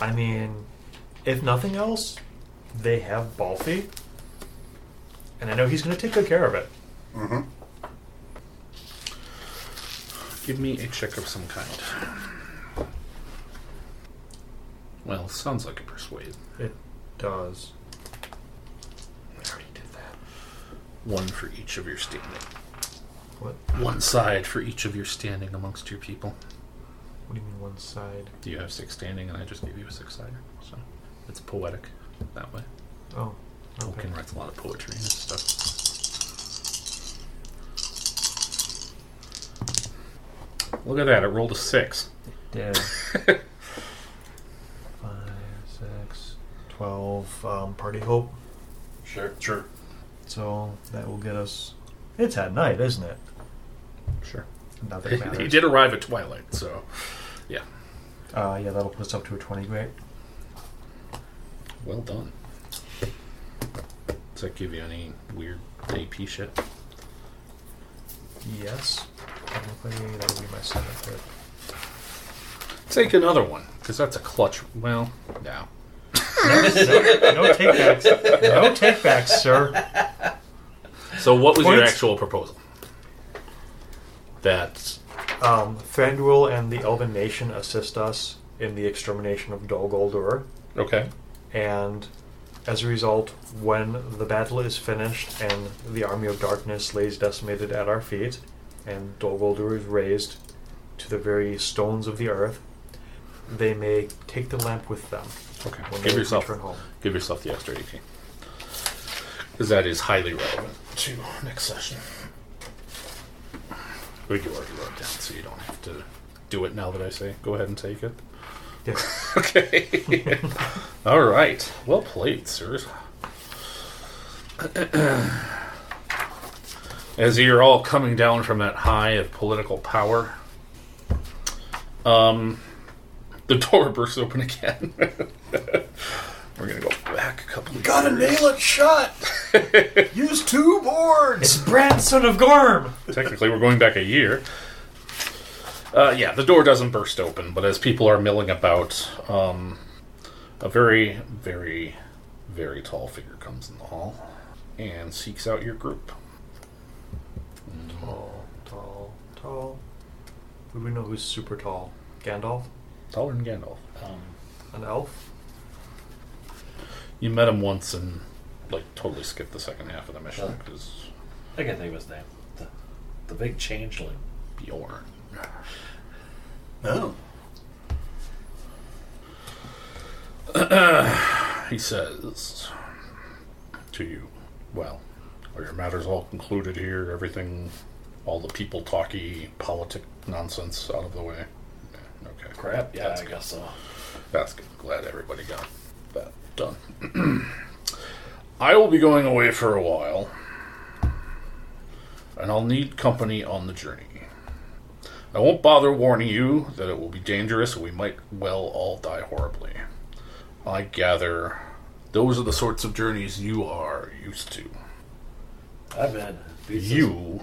I mean, if nothing else, they have Balthi, and I know he's going to take good care of it. Mm-hmm. Give me a check of some kind. Well, sounds like a persuade. It does. I already did that. One for each of your standing. What? One side for each of your standing amongst your people. What do you mean one side? Do you have six standing and I just gave you a six-sider? So it's poetic that way. Oh. Okay. Tolkien writes a lot of poetry and stuff. Look at that, it rolled a six. Yeah. Five, six, twelve, um, party hope. Sure. Sure. So that will get us... It's at night, isn't it? Sure. Nothing matters. He did arrive at twilight, so... Yeah. Uh, yeah, that'll put us up to a twenty grade. Well done. Does that give you any weird A P shit? Yes. Technically, that'll be my seventh grade. Take another one, because that's a clutch... Well, no. No, no, no take-backs. No take-backs, sir. So what was Points. your actual proposal? That um, Thranduil and the Elven Nation assist us in the extermination of Dol Guldur. Okay. And as a result, when the battle is finished and the Army of Darkness lays decimated at our feet, and Dol Guldur is razed to the very stones of the earth, they may take the lamp with them. Okay. When give they yourself. Return home. Give yourself the extra eighteen. Because that is highly relevant to next session. We can already wrote it down, so you don't have to do it now that I say. Go ahead and take it. Yes. Okay. All right. Well played, sirs. As you're all coming down from that high of political power, um, the door bursts open again. We're going to go back a couple of years. Gotta nail it shut! Use two boards! It's Branson of Gorm! Technically, we're going back a year. Uh, yeah, the door doesn't burst open, but as people are milling about, um, a very, very, very tall figure comes in the hall and seeks out your group. Tall, tall, tall. Do we know who's super tall? Gandalf? Taller than Gandalf. Um, An elf? You met him once and, like, totally skipped the second half of the mission. Oh. Cause I can't think of his name. The, the big changeling. Beorn. No. Uh, he says to you, well, are your matters all concluded here? Everything, all the people-talky, politic nonsense out of the way? Yeah, okay. Crap, yeah, That's I good. guess so. That's good. Glad everybody got that. Done. I will be going away for a while, and I'll need company on the journey. I won't bother warning you that it will be dangerous, and we might well all die horribly. I gather those are the sorts of journeys you are used to. I bet you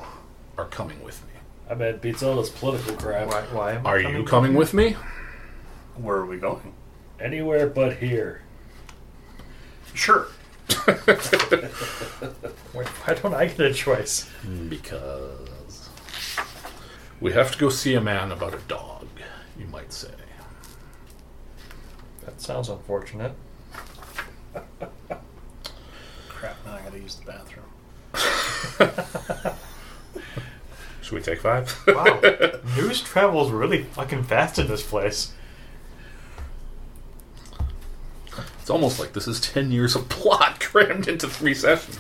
are coming with me. I bet beats all this political crap. Why? why am I are coming you coming with me? Where are we going? Anywhere but here. Sure. Wait, why don't I get a choice? Because we have to go see a man about a dog, you might say. That sounds unfortunate. Crap, now I gotta use the bathroom. Should we take five? Wow. News travels really fucking fast in this place. It's almost like this is ten years of plot crammed into three sessions.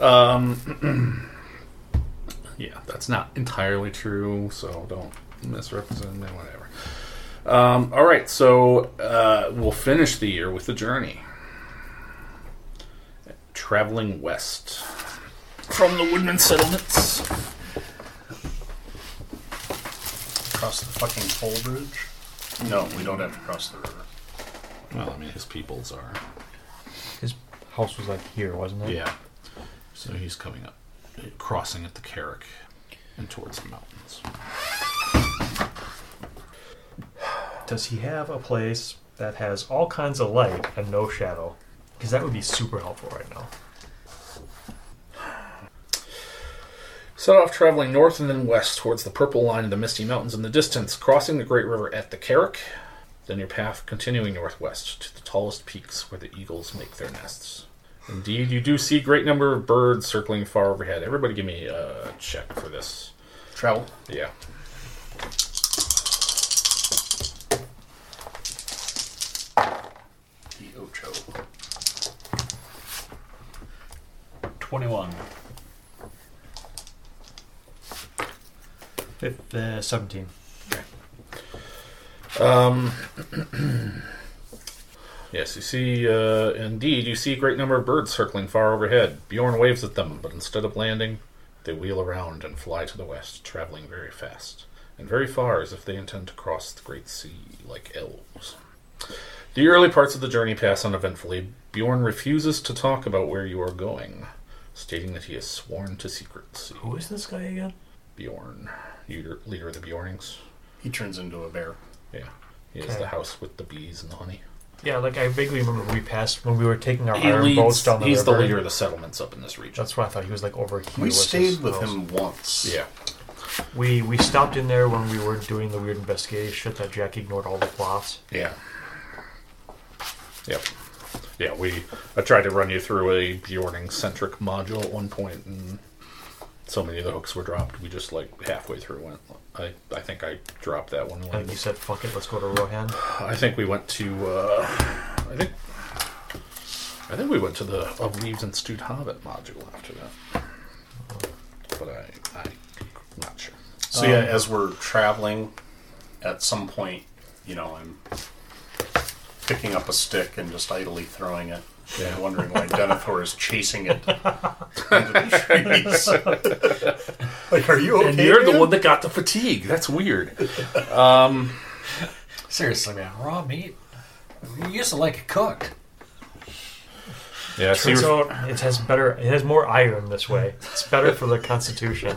Um, yeah, that's not entirely true, so don't misrepresent me, whatever. Um, all right, so uh, we'll finish the year with the journey. Traveling west from the Woodman settlements. Across the fucking toll bridge? No, we don't have to cross the river. Well, I mean, his peoples are... His house was, like, here, wasn't it? Yeah. So he's coming up, crossing at the Carrick and towards the mountains. Does he have a place that has all kinds of light and no shadow? Because that would be super helpful right now. Set off traveling north and then west towards the purple line of the Misty Mountains in the distance, crossing the Great River at the Carrick... Then your path continuing northwest to the tallest peaks where the eagles make their nests. Indeed, you do see a great number of birds circling far overhead. Everybody give me a check for this. Travel? Yeah. The Ocho. twenty-one. Fifth, uh, seventeen. Um, yes, you see, uh, indeed, you see a great number of birds circling far overhead. Beorn waves at them, but instead of landing, they wheel around and fly to the west, traveling very fast, and very far as if they intend to cross the great sea like elves. The early parts of the journey pass uneventfully. Beorn refuses to talk about where you are going, stating that he has sworn to secrecy. Who is this guy again? Beorn, leader of the Beornings. He turns into a bear. Yeah, he has okay. the house with the bees and the honey. Yeah, like I vaguely remember we passed when we were taking our he iron leads, boats down the he's river. He's the leader of the settlements up in this region. That's what I thought. He was like over here. We stayed with house. him once. Yeah. We we stopped in there when we were doing the weird investigative shit that Jack ignored all the plots. Yeah. Yep. Yeah, we... I tried to run you through a Bjorning-centric module at one point, and so many of the hooks were dropped, we just, like, halfway through went... I, I think I dropped that one. And you said, fuck it, let's go to Rohan? I think we went to, uh... I think... I think we went to the Of Leaves and Stewed Hobbit module after that. But I... I'm not sure. So um, yeah, as we're traveling, at some point, you know, I'm picking up a stick and just idly throwing it. Yeah. And wondering why Denethor is chasing it into the trees. Like, are you okay? And you're man? the one that got the fatigue. That's weird. Um, Seriously, man, raw meat. You used to like it cooked. Yeah, so turns out it has better. It has more iron this way. It's better for the constitution.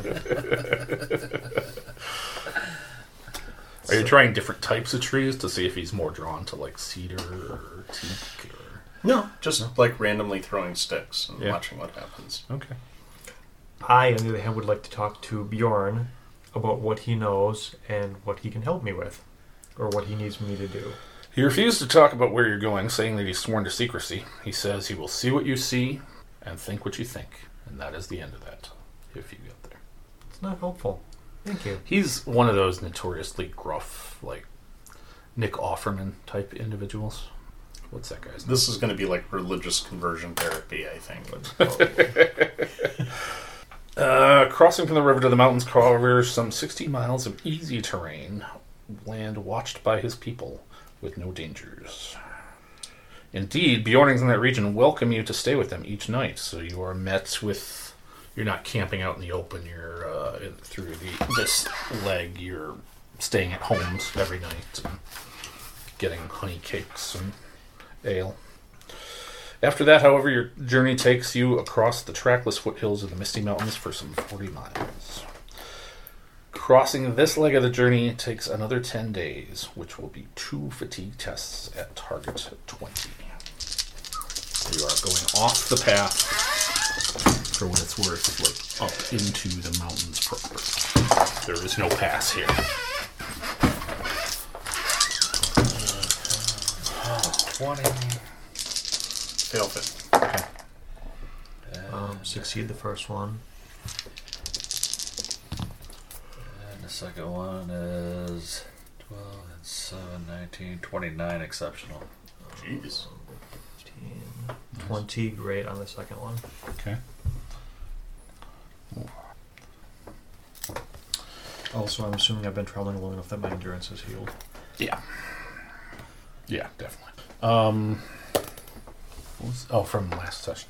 Are you trying different types of trees to see if he's more drawn to like cedar or teak? Or... No, just no. like randomly throwing sticks and yeah. watching what happens. Okay. I, on the other hand, would like to talk to Beorn about what he knows and what he can help me with, or what he needs me to do. He refused to talk about where you're going, saying that he's sworn to secrecy. He says he will see what you see and think what you think, and that is the end of that, if you get there. It's not helpful. Thank you. He's one of those notoriously gruff, like, Nick Offerman type individuals. What's that guy's name? This is going to be like religious conversion therapy, I think. uh, crossing from the river to the mountains covers some sixty miles of easy terrain, land watched by his people. With no dangers. Indeed, Bjornings in that region welcome you to stay with them each night, so you are met with... You're not camping out in the open, you're uh, through the this leg, you're staying at homes every night, and getting honey cakes and ale. After that, however, your journey takes you across the trackless foothills of the Misty Mountains for some forty miles. Crossing this leg of the journey takes another ten days, which will be two fatigue tests at target twenty. You are going off the path, for what it's worth, like up into the mountains proper. There is no pass here. twenty. Fail fit. Okay. Um, succeed the first one. Second one is twelve and seven, nineteen, twenty-nine exceptional. Jeez. fifteen, twenty, great on the second one. Okay. Also, I'm assuming I've been traveling long enough that my endurance is healed. Yeah. Yeah, definitely. Um. What was, oh, from last session.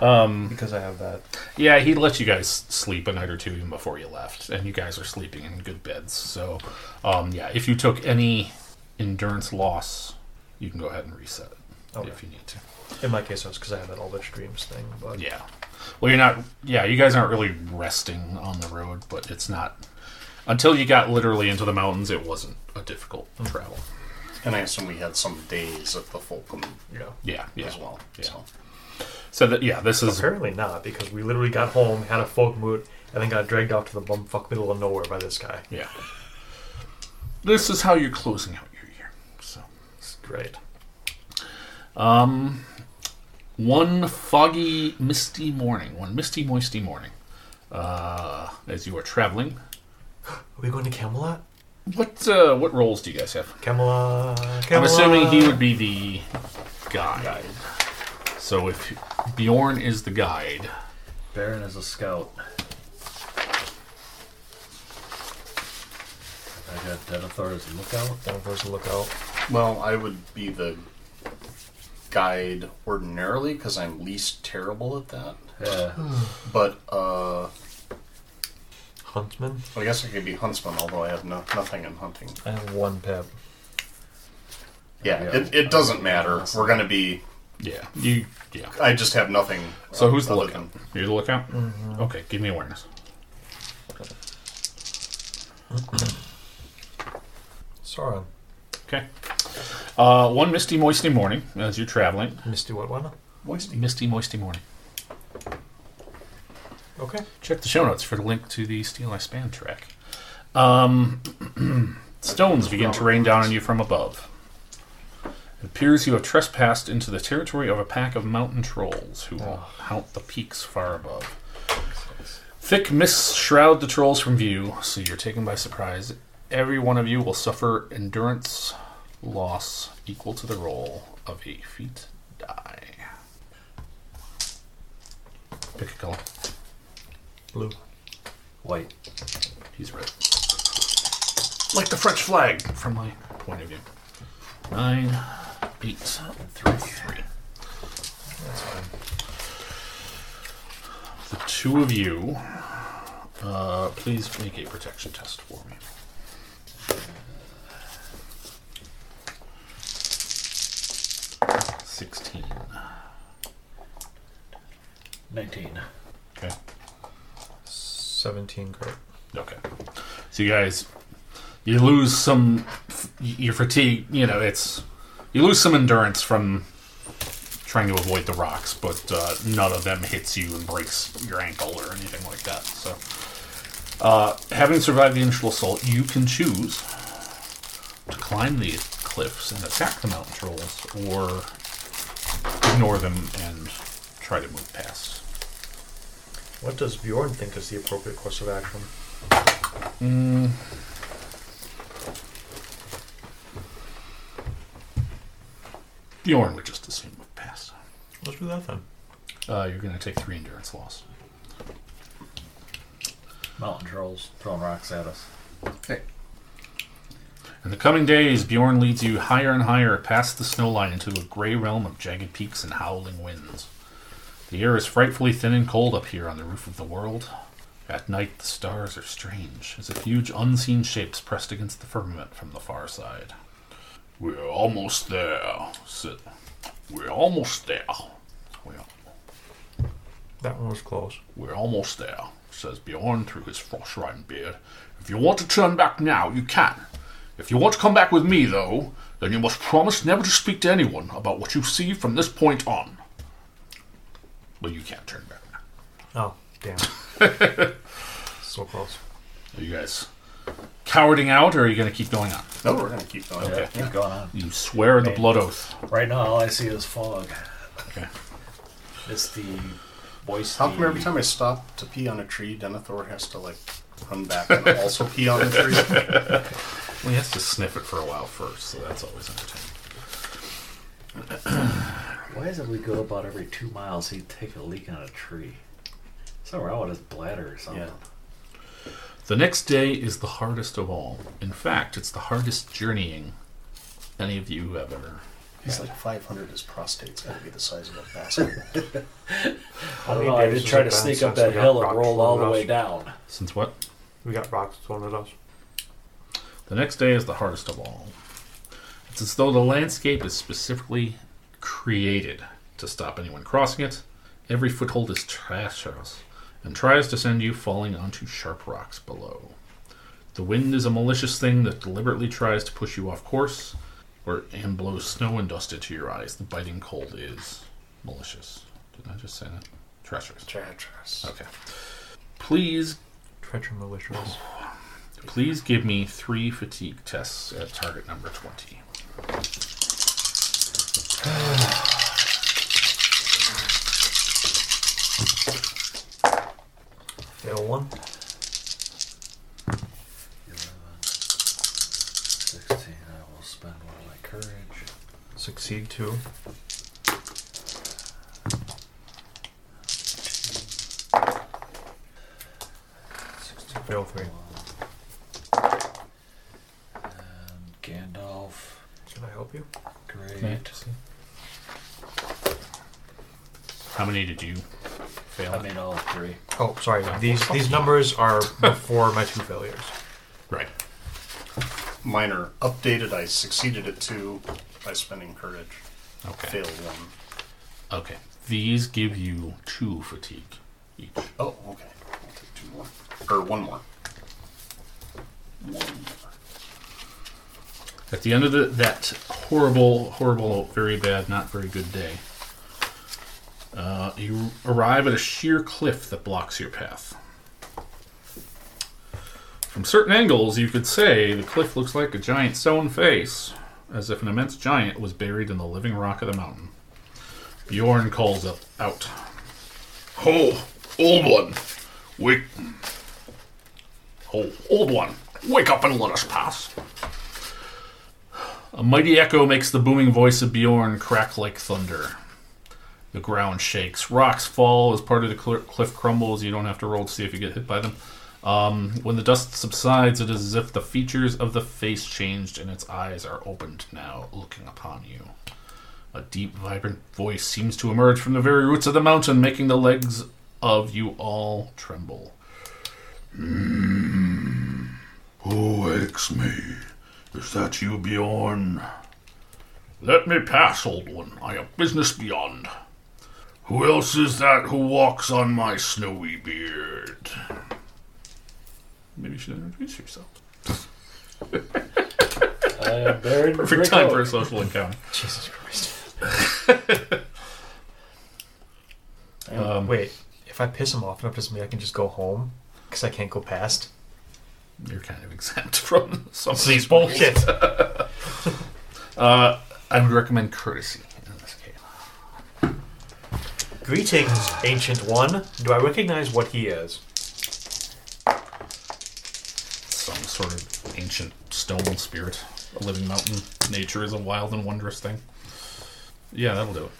Um, because I have that. Yeah, he let you guys sleep a night or two even before you left, and you guys are sleeping in good beds. So, um, yeah, if you took any endurance loss, you can go ahead and reset it okay. if you need to. In my case, that's because I have that Aldrich Dreams thing. But yeah, well, you're not. Yeah, you guys aren't really resting on the road, but it's not until you got literally into the mountains. It wasn't a difficult mm-hmm. travel, and I assume we had some days at the Fulcrum. Yeah, yeah, yeah, as well. Yeah. So. So that yeah, this is apparently not because we literally got home, had a folk moot, and then got dragged off to the bumfuck middle of nowhere by this guy. Yeah, this is how you're closing out your year. So it's great. Um, one foggy, misty morning, one misty, moisty morning, uh, as you are traveling. Are we going to Camelot? What uh, what roles do you guys have? Camelot. Camelot. I'm assuming he would be the guide. guide. So if Beorn is the guide, Baron is a scout. I got Denethor as a lookout. Denethor's a lookout. Well, I would be the guide ordinarily because I'm least terrible at that. Yeah. But uh, huntsman. Well, I guess I could be huntsman, although I have no, nothing in hunting. I have one pep. Yeah, yeah, it, it doesn't matter. We're gonna be. Yeah, you. Yeah, I just have nothing. So uh, who's the lookout? You're the lookout. Mm-hmm. Okay, give me awareness. Sorry. Okay. Uh, one misty, moisty morning as you're traveling. Misty what one? Moisty. Misty, moisty morning. Okay. Check the show notes for the link to the Steel I Span track. Um, stones begin to rain down on you from above. It appears you have trespassed into the territory of a pack of mountain trolls who oh. haunt the peaks far above. Thick mists shroud the trolls from view, so you're taken by surprise. Every one of you will suffer endurance loss equal to the roll of a feat die. Pick a color. Blue. White. He's red. Like the French flag, from my point of view. Nine, eight, three, three. That's fine. The two of you, uh, please make a protection test for me. sixteen. nineteen. Okay. seventeen, great. Okay. So you guys, you lose some, your fatigue, you know, it's, you lose some endurance from trying to avoid the rocks, but uh, none of them hits you and breaks your ankle or anything like that. So, uh, having survived the initial assault, you can choose to climb the cliffs and attack the mountain trolls, or ignore them and try to move past. What does Beorn think is the appropriate course of action? Mm. Beorn would just assume move past. Let's do that then. Uh, you're going to take three endurance loss. Mountain trolls throwing rocks at us. Okay. In the coming days, Beorn leads you higher and higher past the snow line into a grey realm of jagged peaks and howling winds. The air is frightfully thin and cold up here on the roof of the world. At night, the stars are strange, as if huge unseen shapes pressed against the firmament from the far side. We're almost there, said. We're almost there. Well, that one was close. We're almost there, says Beorn through his frost-ridden beard. If you want to turn back now, you can. If you want to come back with me, though, then you must promise never to speak to anyone about what you see from this point on. Well, you can't turn back now. Oh, damn. So close. Are you guys cowarding out, or are you going to keep going on? No, we're going to keep going on. Okay. Yeah, keep going on. You swear in the blood oath. Right now, all I see is fog. Okay. It's the voice. How come every time I stop to pee on a tree, Denethor has to, like, run back and also pee on the tree? Well, he has to sniff it for a while first, so that's always entertaining. Why is it we go about every two miles he'd take a leak on a tree? Something wrong with his bladder or something. Yeah. The next day is the hardest of all. In fact, it's the hardest journeying any of you have ever. He's had. Like five hundred, his prostate's got to be the size of a basketball. I don't know, I did try to sneak up that hill and roll all the way down. Since what? We got rocks thrown at us. The next day is the hardest of all. It's as though the landscape is specifically created to stop anyone crossing it. Every foothold is treacherous and tries to send you falling onto sharp rocks below. The wind is a malicious thing that deliberately tries to push you off course or and blows snow and dust into your eyes. The biting cold is malicious. Didn't I just say that? Treacherous. Treacherous. Okay. Please. Treacherous. Malicious. Please give me three fatigue tests at target number twenty. Fail one. sixteen, I will spend one of my courage. Succeed two. sixteen. Fail three. You. Great. How many did you fail? I made all three. Oh, sorry. These these numbers are before my two failures. Right. Mine are updated. I succeeded at two by spending courage. Okay. Failed one. Okay. These give you two fatigue each. Oh, okay. I'll take two more. Or one more. One more. At the end of the, that horrible, horrible, very bad, not very good day, uh, you arrive at a sheer cliff that blocks your path. From certain angles, you could say the cliff looks like a giant stone face, as if an immense giant was buried in the living rock of the mountain. Beorn calls up, out. Ho, old one, wake... Ho, old one, wake up and let us pass. A mighty echo makes the booming voice of Beorn crack like thunder. The ground shakes. Rocks fall as part of the cl- cliff crumbles. You don't have to roll to see if you get hit by them. Um, when the dust subsides, it is as if the features of the face changed and its eyes are opened now, looking upon you. A deep, vibrant voice seems to emerge from the very roots of the mountain, making the legs of you all tremble. Mm, who wakes me? Is that you, Beorn? Let me pass, old one. I have business beyond. Who else is that who walks on my snowy beard? Maybe you should introduce yourself. I am Baron Greycloak. Perfect time for a social encounter. Jesus Christ. um, Wait, if I piss him off enough to me, I can just go home? Because I can't go past? You're kind of exempt from some of these bullshit. uh, I would recommend courtesy in this case. Greetings, Ancient One. Do I recognize what he is? Some sort of ancient stone spirit. A living mountain. Nature is a wild and wondrous thing. Yeah, that'll do it.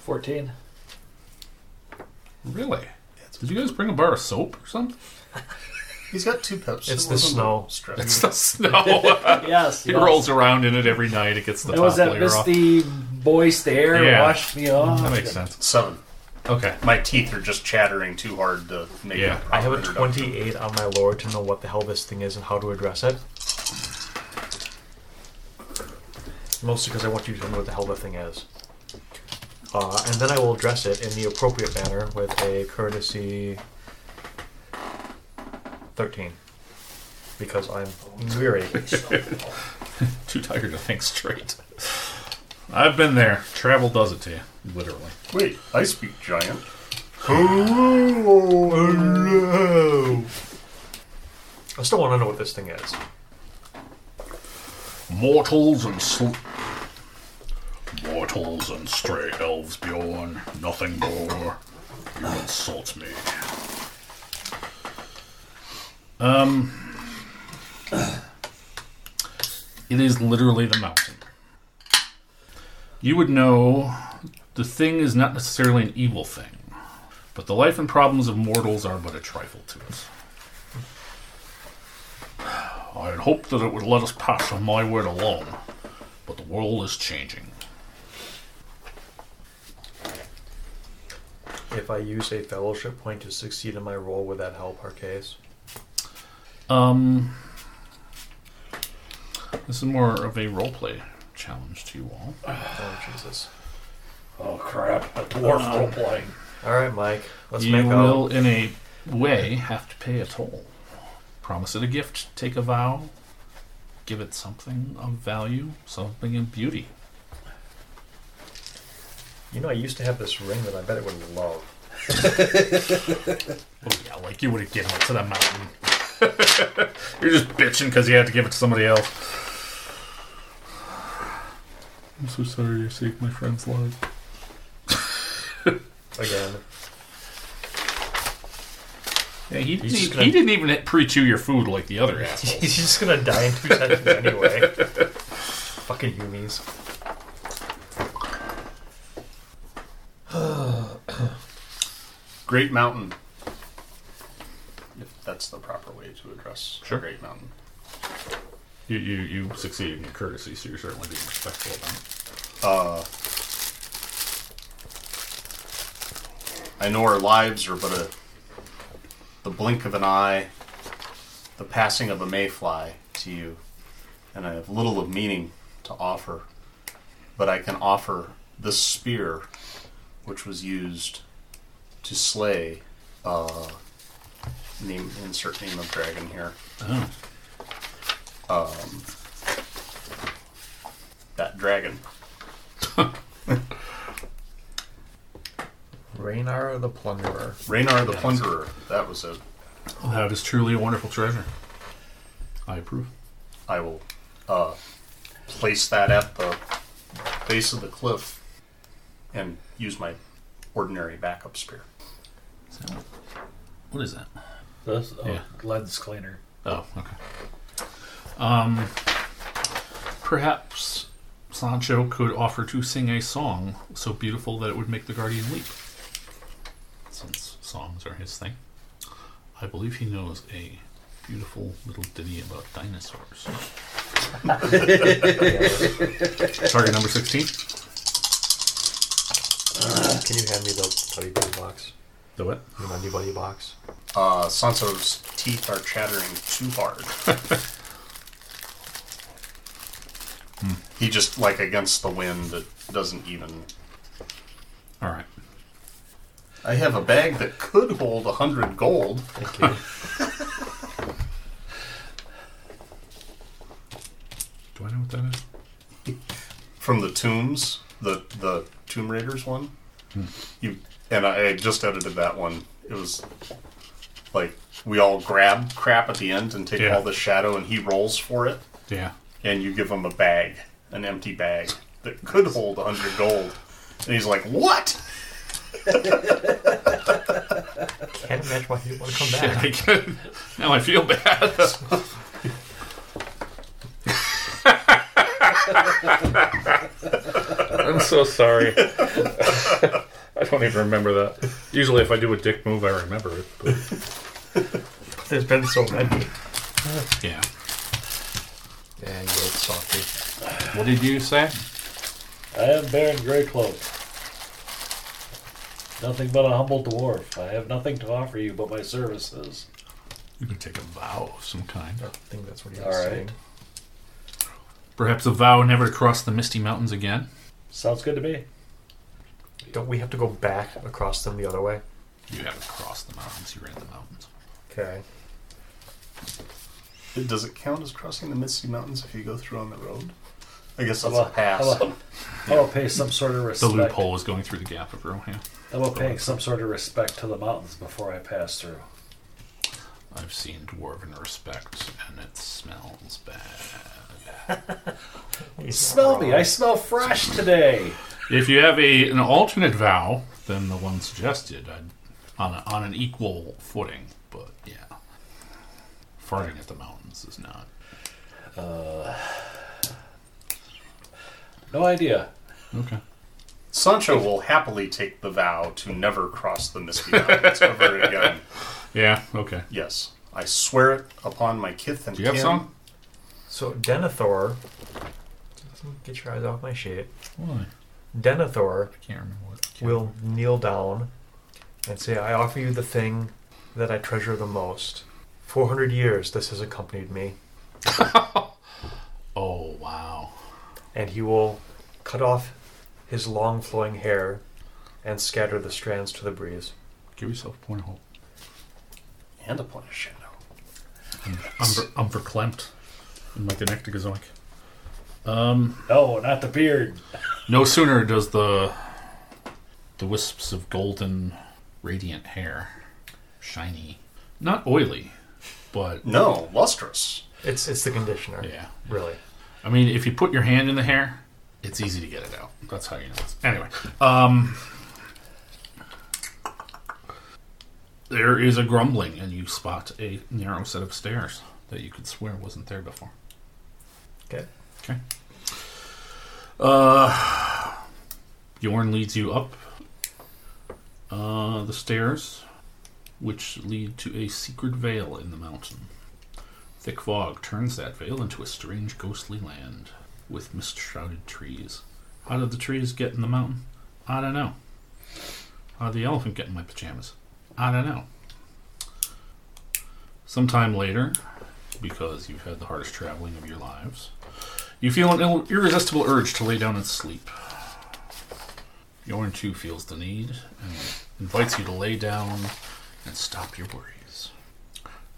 fourteen. Really? Did you guys bring a bar of soap or something? He's got two pips. It's, it's the snow. Strip. It's the snow. yes. He yes. rolls around in it every night. It gets the it top was that layer misty off. Boy stare yeah. washed me off. That makes sense. Seven. Okay. My teeth are just chattering too hard to make yeah. it. I have a twenty-eight on my lore to know what the hell this thing is and how to address it. Mostly because I want you to know what the hell the thing is. Uh, and then I will address it in the appropriate manner with a courtesy thirteen. Because I'm weary. Too tired to think straight. I've been there. Travel does it to you, literally. Wait, I speak giant. Hello! Hello! I still want to know what this thing is. Mortals and sl- Mortals and stray elves, Beorn. Nothing more. You insult me. Um, it is literally the mountain. You would know the thing is not necessarily an evil thing, but the life and problems of mortals are but a trifle to us. I had hoped that it would let us pass on my word alone, but the world is changing. If I use a fellowship point to succeed in my role, would that help our case? Um, this is more of a roleplay challenge to you all. Oh, Jesus. Oh, crap. A dwarf um, roleplay. All right, Mike. Let's you make will, a... in a way, have to pay a toll. Promise it a gift. Take a vow. Give it something of value. Something of beauty. You know, I used to have this ring that I bet it would love. Oh, yeah, like you would have given it to that mountain. You're just bitching because you had to give it to somebody else. I'm so sorry you saved my friend's life. Again. Yeah, he, didn't, he, gonna... he didn't even pre-chew your food like the other assholes. He's just going to die in two seconds anyway. Fucking humies. Great mountain. If that's the proper way to address sure. a great mountain. You you you succeed in your courtesy, so you're certainly being respectful about it. Uh, I know our lives are but a the blink of an eye, the passing of a mayfly to you, and I have little of meaning to offer, but I can offer this spear, which was used to slay. Uh, Name, insert name of dragon here. Oh. Um, that dragon. Raynar the Plunderer. Raynar the Plunderer. That was it. Well, that is truly a wonderful treasure. I approve. I will uh, place that at the base of the cliff and use my ordinary backup spear. So, what is that? This, oh, yeah. Lens cleaner. Oh, okay. Um, perhaps Sancho could offer to sing a song so beautiful that it would make the guardian leap. Since songs are his thing. I believe he knows a beautiful little ditty about dinosaurs. Target number sixteen. Uh, can you hand me the bloody bunny box? The what? My new bunny box. Uh, Sanso's teeth are chattering too hard. hmm. He just, like, against the wind that doesn't even... All right. I have a bag that could hold a hundred gold. Thank you. Do I know what that is? From the tombs, the the Tomb Raiders one. Hmm. You and I just edited that one. It was like we all grab crap at the end and take yeah. all the shadow, and he rolls for it. Yeah. And you give him a bag, an empty bag that could hold a hundred gold. And he's like, what? Can't imagine why he would want to come Shit, back. I can. Now I feel bad. I'm so sorry. I don't even remember that. Usually if I do a dick move, I remember it. But... There's been so many. Yeah. Yeah, you old softy. What did you say? I have Baron Greycloak. Nothing but a humble dwarf. I have nothing to offer you but my services. You can take a vow of some kind. I think that's what he was All right. saying. Perhaps a vow never to cross the Misty Mountains again? Sounds good to me. Don't we have to go back across them the other way? You haven't crossed the mountains. You ran the mountains. Okay. Does it count as crossing the Misty Mountains if you go through on the road? I guess that's I'll, a pass. I'll, I'll pay some sort of respect. The loophole is going through the gap of Rome, yeah. I will pay some sort of respect to the mountains before I pass through. I've seen dwarven respect, and it smells bad. You smell me. I smell fresh today. If you have a an alternate vow than the one suggested, I'd, on, a, on an equal footing, but yeah. Farting at the mountains is not... Uh... No idea. Okay. Sancho will happily take the vow to never cross the Misty Mountains ever again. Yeah, okay. Yes. I swear it upon my kith and kin. Do you have some? So, Denethor... Get your eyes off my shit. Why? Denethor I can't remember what, can't will remember. kneel down and say, I offer you the thing that I treasure the most. Four hundred years this has accompanied me. Oh, wow. And he will cut off his long flowing hair and scatter the strands to the breeze. Give yourself a point of hope. And a point of shadow. I'm verklempt. I'm like an ectogazoic. Um, no, not the beard. No sooner does the the wisps of golden radiant hair, shiny, not oily, but... No, lustrous. It's it's the conditioner. Yeah. Really. I mean, if you put your hand in the hair... It's easy to get it out. That's how you know it. Anyway. Um, there is a grumbling, and you spot a narrow set of stairs that you could swear wasn't there before. Okay. Okay. Uh, Beorn leads you up uh, the stairs, which lead to a secret veil in the mountain. Thick fog turns that veil into a strange ghostly land. With mist-shrouded trees. How did the trees get in the mountain? I don't know. How did the elephant get in my pajamas? I don't know. Sometime later, because you've had the hardest traveling of your lives, you feel an Ill- irresistible urge to lay down and sleep. Beorn, too, feels the need and invites you to lay down and stop your worries.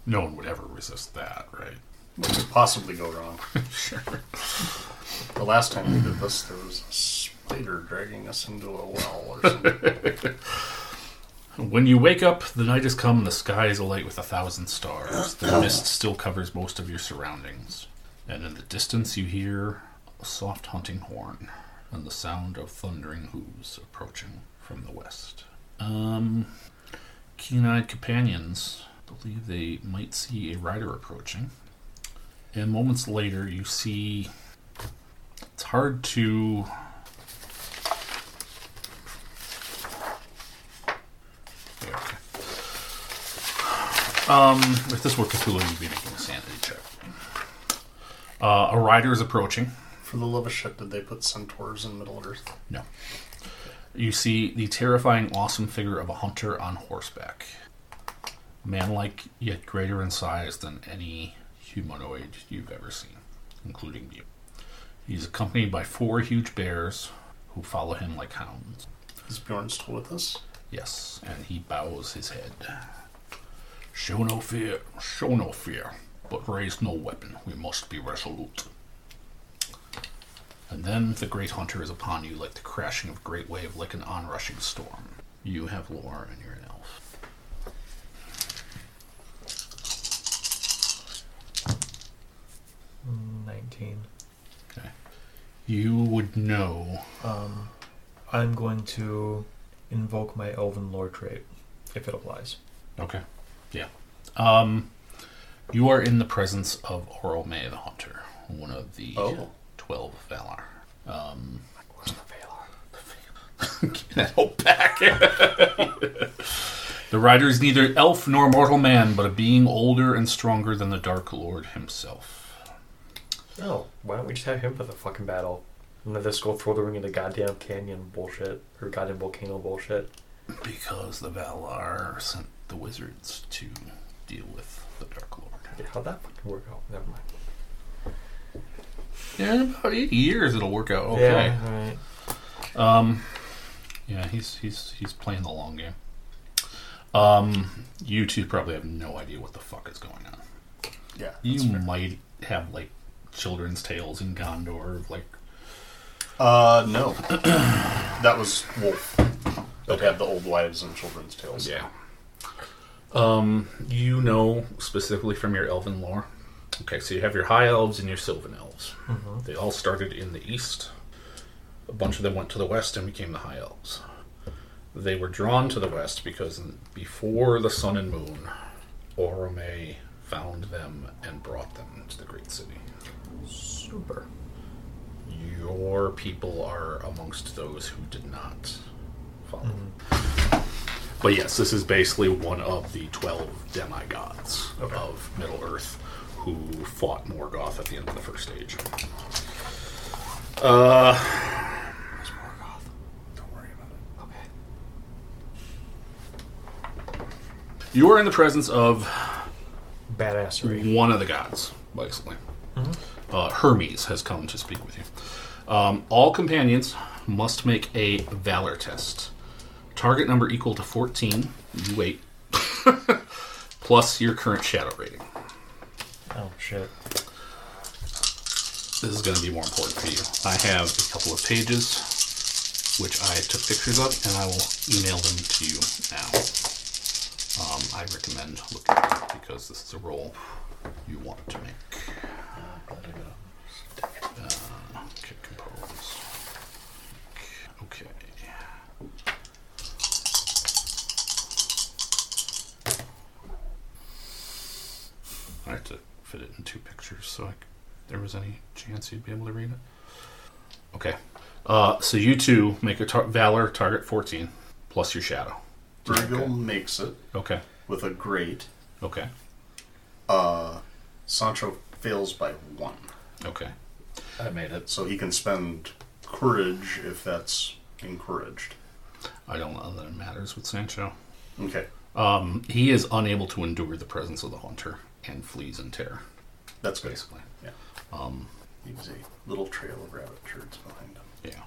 No one would ever resist that, right? What could possibly go wrong? Sure. The last time we did this, there was a spider dragging us into a well or something. When you wake up, the night has come, the sky is alight with a thousand stars. The mist still covers most of your surroundings. And in the distance you hear a soft hunting horn and the sound of thundering hooves approaching from the west. Um, keen-eyed companions believe they might see a rider approaching. And moments later, you see... It's hard to... Um, if this were Cthulhu, you'd be making a sanity check. Uh, a rider is approaching. For the love of shit, did they put centaurs in Middle Earth? No. You see the terrifying, awesome figure of a hunter on horseback. Man-like, yet greater in size than any humanoid you've ever seen, including you. He's accompanied by four huge bears who follow him like hounds. Is Beorn still with us? Yes, and he bows his head. Show no fear, show no fear, but raise no weapon. We must be resolute. And then the great hunter is upon you like the crashing of a great wave, like an onrushing storm. You have lore and you're an elf. nineteen. Okay. You would know. Um, I'm going to invoke my elven lore trait, if it applies. Okay. Yeah. Um, you are in the presence of Oromë the Hunter, one of the oh. twelve Valar. Um, Where's the Valar? Get that whole pack. The rider is neither elf nor mortal man, but a being older and stronger than the Dark Lord himself. No, why don't we just have him for the fucking battle? And let this go throw the ring into goddamn canyon bullshit, or goddamn volcano bullshit. Because the Valar sent the wizards to deal with the Dark Lord. Yeah, how'd that fucking work out? Never mind. Yeah, in about eight years it'll work out. Okay. Yeah, alright. Um, yeah, he's he's he's playing the long game. Um, you two probably have no idea what the fuck is going on. Yeah, you fair. might have like children's tales in Gondor, like. Uh, no. That was Wolf. That okay. had the old wives and children's tales. Yeah. Um, you know specifically from your elven lore. Okay, so you have your high elves and your sylvan elves. Mm-hmm. They all started in the east. A bunch of them went to the west and became the high elves. They were drawn to the west because before the sun and moon, Oromë found them and brought them to the great city. Super. Your people are amongst those who did not follow. Mm-hmm. But yes, this is basically one of the twelve demigods okay. of Middle-earth who fought Morgoth at the end of the first stage. Uh, Where's Morgoth? Don't worry about it. Okay. You are in the presence of badassery. One of the gods, basically. Mm-hmm. Uh, Hermes has come to speak with you. Um, all companions must make a Valor test. Target number equal to fourteen. You wait. Plus your current shadow rating. Oh, shit. This is going to be more important for you. I have a couple of pages, which I took pictures of, and I will email them to you now. Um, I recommend looking at it because this is a roll you want to make. Uh, okay, compose. Okay. I had to fit it in two pictures, so I, there was any chance you'd be able to read it. Okay. Uh, so you two make a tar- Valor target fourteen plus your shadow. Burgil okay. makes it. Okay. With a great. Okay. Uh, Sancho fails by one. Okay. I made it. So he can spend courage if that's encouraged. I don't know that it matters with Sancho. Okay. Um, he is unable to endure the presence of the hunter and flees in terror. That's good. Basically. Yeah. Um, he was a little trail of rabbit shirts behind him. Yeah.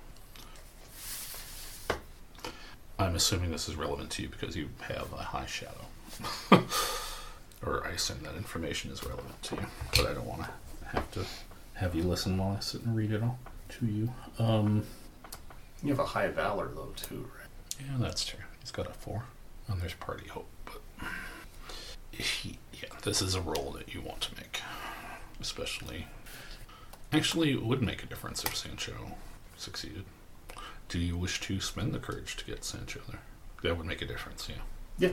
I'm assuming this is relevant to you because you have a high shadow. Or I assume that information is relevant to you, but I don't want to have to have you listen while I sit and read it all to you. Um, you have a high Valor, though, too, right? Yeah, that's true. He's got a four, and there's party hope, but he, yeah, this is a roll that you want to make, especially. Actually, it would make a difference if Sancho succeeded. Do you wish to spend the courage to get Sancho there? That would make a difference, yeah. Yeah.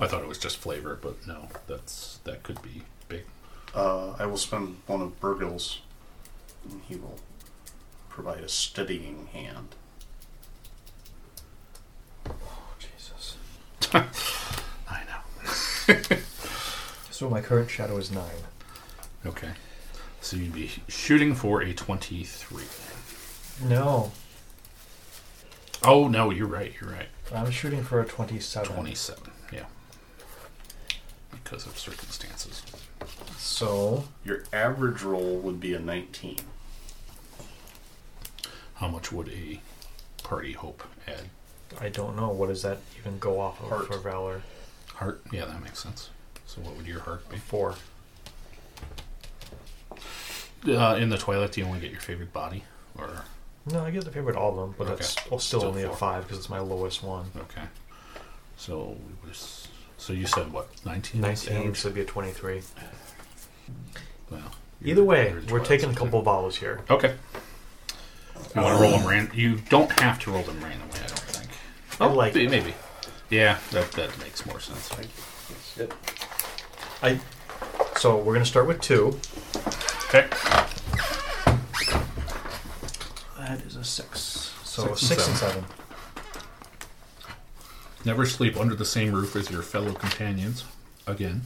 I thought it was just flavor, but no, that's that could be big. Uh, I will spend one of Burgil's, and he will provide a steadying hand. Oh, Jesus. I know. So my current shadow is nine. Okay. So you'd be shooting for a twenty-three. No. Oh, no, you're right, you're right. I'm shooting for a twenty-seven. twenty-seven, yeah. Because of circumstances. So your average roll would be a nineteen. How much would a party hope add? I don't know. What does that even go off of for Valor? Heart? Yeah, that makes sense. So what would your heart be? Four. Uh, in the Twilight, do you only get your favorite body? Or no, I get the favorite all of them, but okay. that's still, still only four. A five because it's my lowest one. Okay. So so you said what? nineteen? nineteen, so it'd be a twenty-three. Well, either way, we're taking a couple volleys here. Okay. You want to roll them ran- You don't have to roll them randomly, I don't think. I oh, like maybe. It. Yeah, that that makes more sense. Thank you. Yep. I. So we're going to start with two. Okay. That is a six. So six, six and, seven. and seven. Never sleep under the same roof as your fellow companions. Again.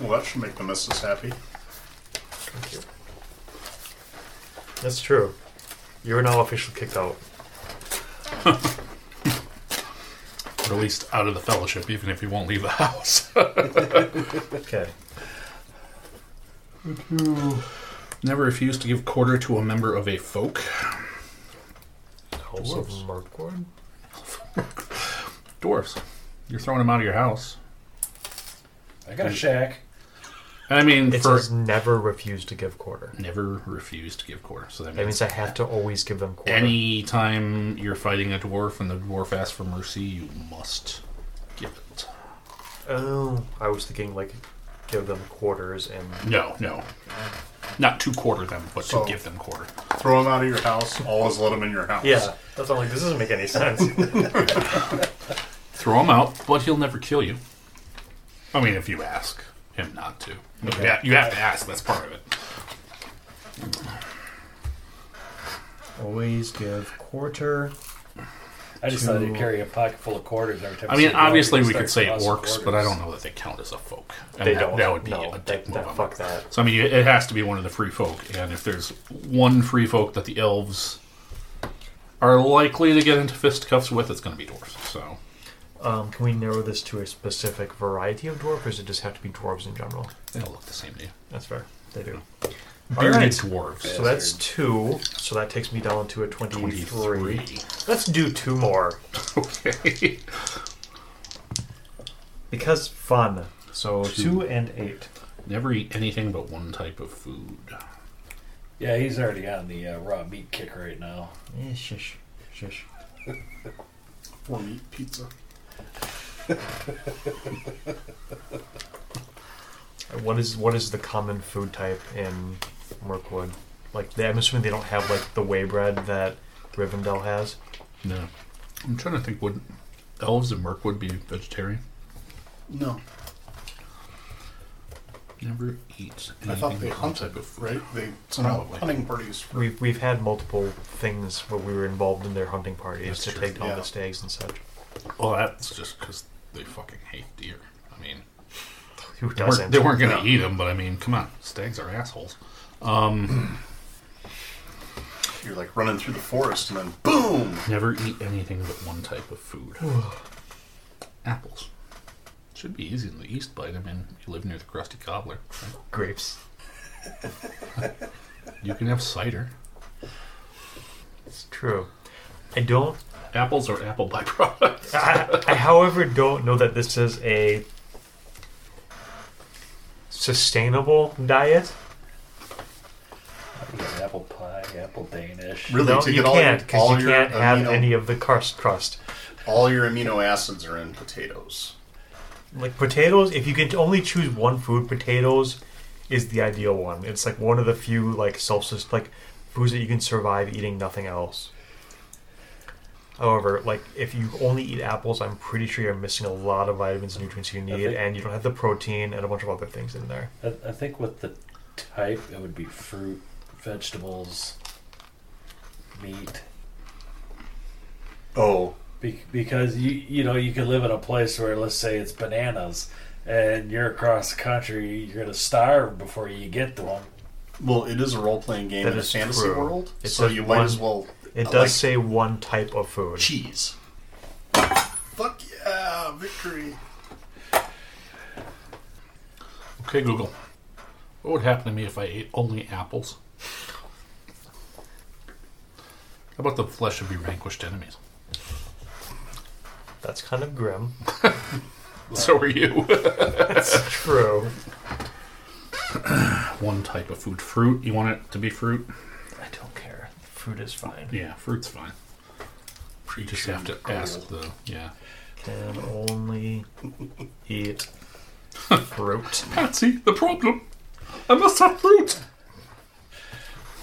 Well, that should make the missus happy. Thank you. That's true. You're now officially kicked out. Released out of the fellowship, even if you won't leave the house. Okay. Never refuse to give quarter to a member of a folk. Elves of Mirkwood? Dwarves. You're throwing them out of your house. I got a shack. I mean, it for, says never refuse to give quarter. Never refuse to give quarter. So that means, that means I have to always give them quarter. Any time you're fighting a dwarf and the dwarf asks for mercy, you must give it. Oh, I was thinking like give them quarters and no, no, not to quarter them, but so, to give them quarter. Throw them out of your house. Always let them in your house. Yeah, that's not like this doesn't make any sense. Throw him out, but he'll never kill you. I mean, if you ask him not to. Okay. Yeah, you have to ask. That's part of it. Always give quarter. I decided to, to carry a pocket full of quarters every time. I mean, obviously we could say orcs, but I don't know that they count as a folk. And they that, don't. That would be no, a dick move. Fuck that. So I mean, it has to be one of the free folk. And if there's one free folk that the elves are likely to get into fistcuffs with, it's going to be dwarves. So. Um, can we narrow this to a specific variety of dwarf, or does it just have to be dwarves in general? They all look the same to you. That's fair. They do. Bearded right. dwarves. So that's two. So that takes me down to a twenty-three. twenty-three. Let's do two more. Okay. Because fun. So two. two and eight. Never eat anything but one type of food. Yeah, he's already on the uh, raw meat kick right now. Eh, shush. Shush. Or meat pizza. What is what is the common food type in Mirkwood? Like, they, I'm assuming they don't have like the whey bread that Rivendell has. No, I'm trying to think. Would elves in Mirkwood be vegetarian? No. Never eat. I thought they hunted, right? They probably hunting parties. We've we've had multiple things where we were involved in their hunting parties That's to true. take down yeah. the stags and such. Well, that's just because they fucking hate deer. I mean, who doesn't? They weren't, weren't going to eat them, but I mean, come on, stags are assholes. Um, You're like running through the forest and then boom! Never eat anything but one type of food. Apples. Should be easy in the East Bight. I mean, you live near the crusty cobbler. Right? Grapes. You can have cider. It's true. I don't... Apples or apple byproducts? I, I, however, don't know that this is a sustainable diet. Yeah, apple pie, apple Danish. Really, no, you can't, because you can't have amino, any of the crust crust. All your amino acids are in potatoes. Like potatoes, if you can only choose one food, potatoes is the ideal one. It's like one of the few like self like foods that you can survive eating nothing else. However, like if you only eat apples, I'm pretty sure you're missing a lot of vitamins and nutrients you need, think, and you don't have the protein and a bunch of other things in there. I, I think with the type, it would be fruit, vegetables, meat. Oh, be- because you you know you could live in a place where, let's say, it's bananas, and you're across the country, you're going to starve before you get to them. Well, it is a role-playing game that in a fantasy true. world, it so you one, might as well... It does like say one type of food. Cheese. Fuck yeah, victory. Okay, Google. What would happen to me if I ate only apples? How about the flesh of your vanquished enemies? That's kind of grim. So are you. That's true. One type of food. Fruit? You want it to be fruit? I don't care. Fruit is fine. Yeah, fruit's fine. You just have to ask the... Yeah. Can only eat fruit. Patsy, the problem. I must have fruit.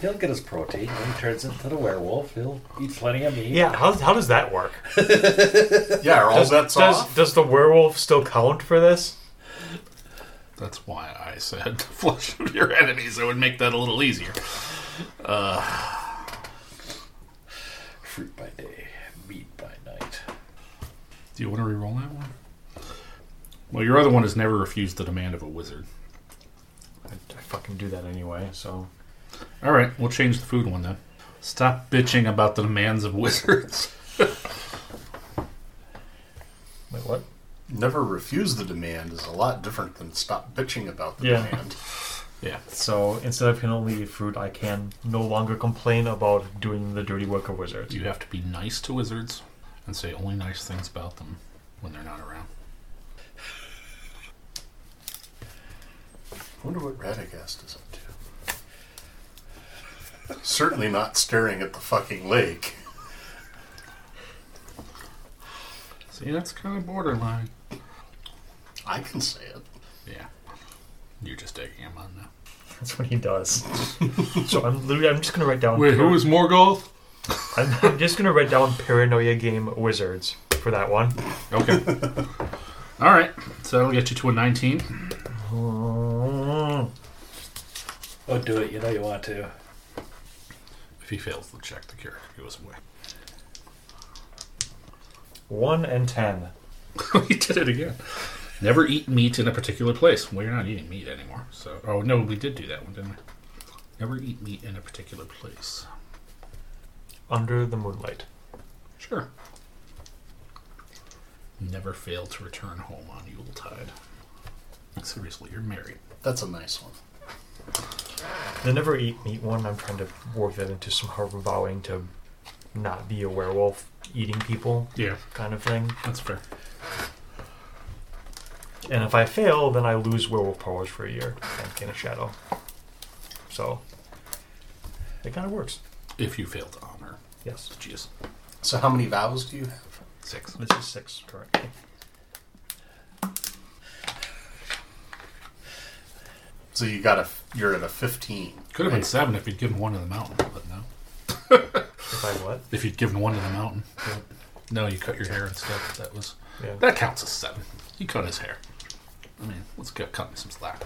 He'll get his protein. When he turns into the werewolf, he'll eat plenty of meat. Yeah, how how does that work? Yeah, are all does, that's does, off? Does the werewolf still count for this? That's why I said flesh of your enemies. It would make that a little easier. Uh, fruit by day, meat by night. Do you want to re-roll that one? Well, your other one has never refused the demand of a wizard. I, I fucking do that anyway, so... All right, we'll change the food one then. Stop bitching about the demands of wizards. Wait, what? Never refuse the demand is a lot different than stop bitching about the yeah. demand. Yeah. So instead of can only eat fruit, I can no longer complain about doing the dirty work of wizards. You have to be nice to wizards and say only nice things about them when they're not around. I wonder what Radagast is up to. Certainly not staring at the fucking lake. See, that's kind of borderline. I can say it. Yeah. You're just egging him on now. That's what he does. So I'm literally, I'm just going to write down... Wait, par- who is Morgoth? I'm, I'm just going to write down Paranoia Game Wizards for that one. Okay. All right. So that'll get you to a nineteen. Oh, do it. You know you want to. If he fails to check, the character goes away. One and ten. He did it again. Never eat meat in a particular place. Well, you're not eating meat anymore. So, oh no, we did do that one, didn't we? Never eat meat in a particular place. Under the moonlight. Sure. Never fail to return home on Yuletide. Seriously, you're married. That's a nice one. The never eat meat one, I'm trying to work that into somehow vowing to not be a werewolf eating people yeah. kind of thing. That's fair. And if I fail, then I lose werewolf powers for a year and gain a shadow. So, it kind of works. If you fail to honor. Yes. Jeez. So how many vows do you have? Six. This is six, correctly. So you got a, you're at a fifteen. Could have been seven if you'd given one to the mountain, but no. If I what? If you'd given one to the mountain. But no, you cut your hair and stuff. That was yeah. that counts as seven. He cut his hair. I mean, let's go cut me some slack.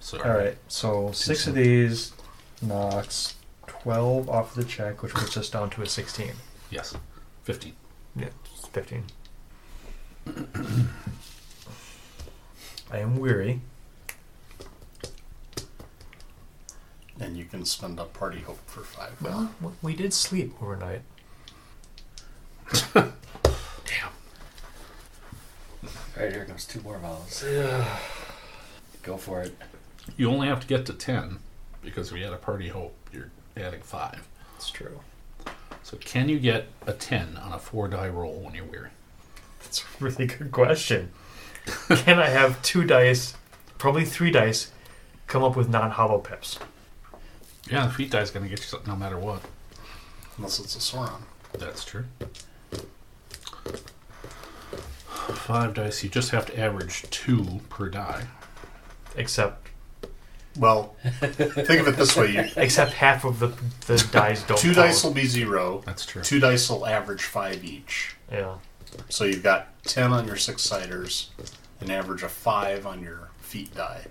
So, all right, so six soon. Of these knocks twelve off the check, which puts us down to a sixteen. Yes, fifteen. Yeah, fifteen. I am weary. And you can spend a party hope for five. Well, we did sleep overnight. Damn. All right, here comes two more vows. Yeah. Go for it. You only have to get to ten, because if you had a party hope, you're adding five. That's true. So can you get a ten on a four-die roll when you're weary? That's a really good question. Can I have two dice, probably three dice, come up with non-hollow pips? Yeah, the feet die's going to get you something no matter what. Unless it's a Sauron. That's true. Five dice, you just have to average two per die. Except... Well, think of it this way. You, except half of the, the dice don't Two count. Dice will be zero. That's true. Two dice will average five each. Yeah. So you've got ten on your six-siders, an average of five on your feet die.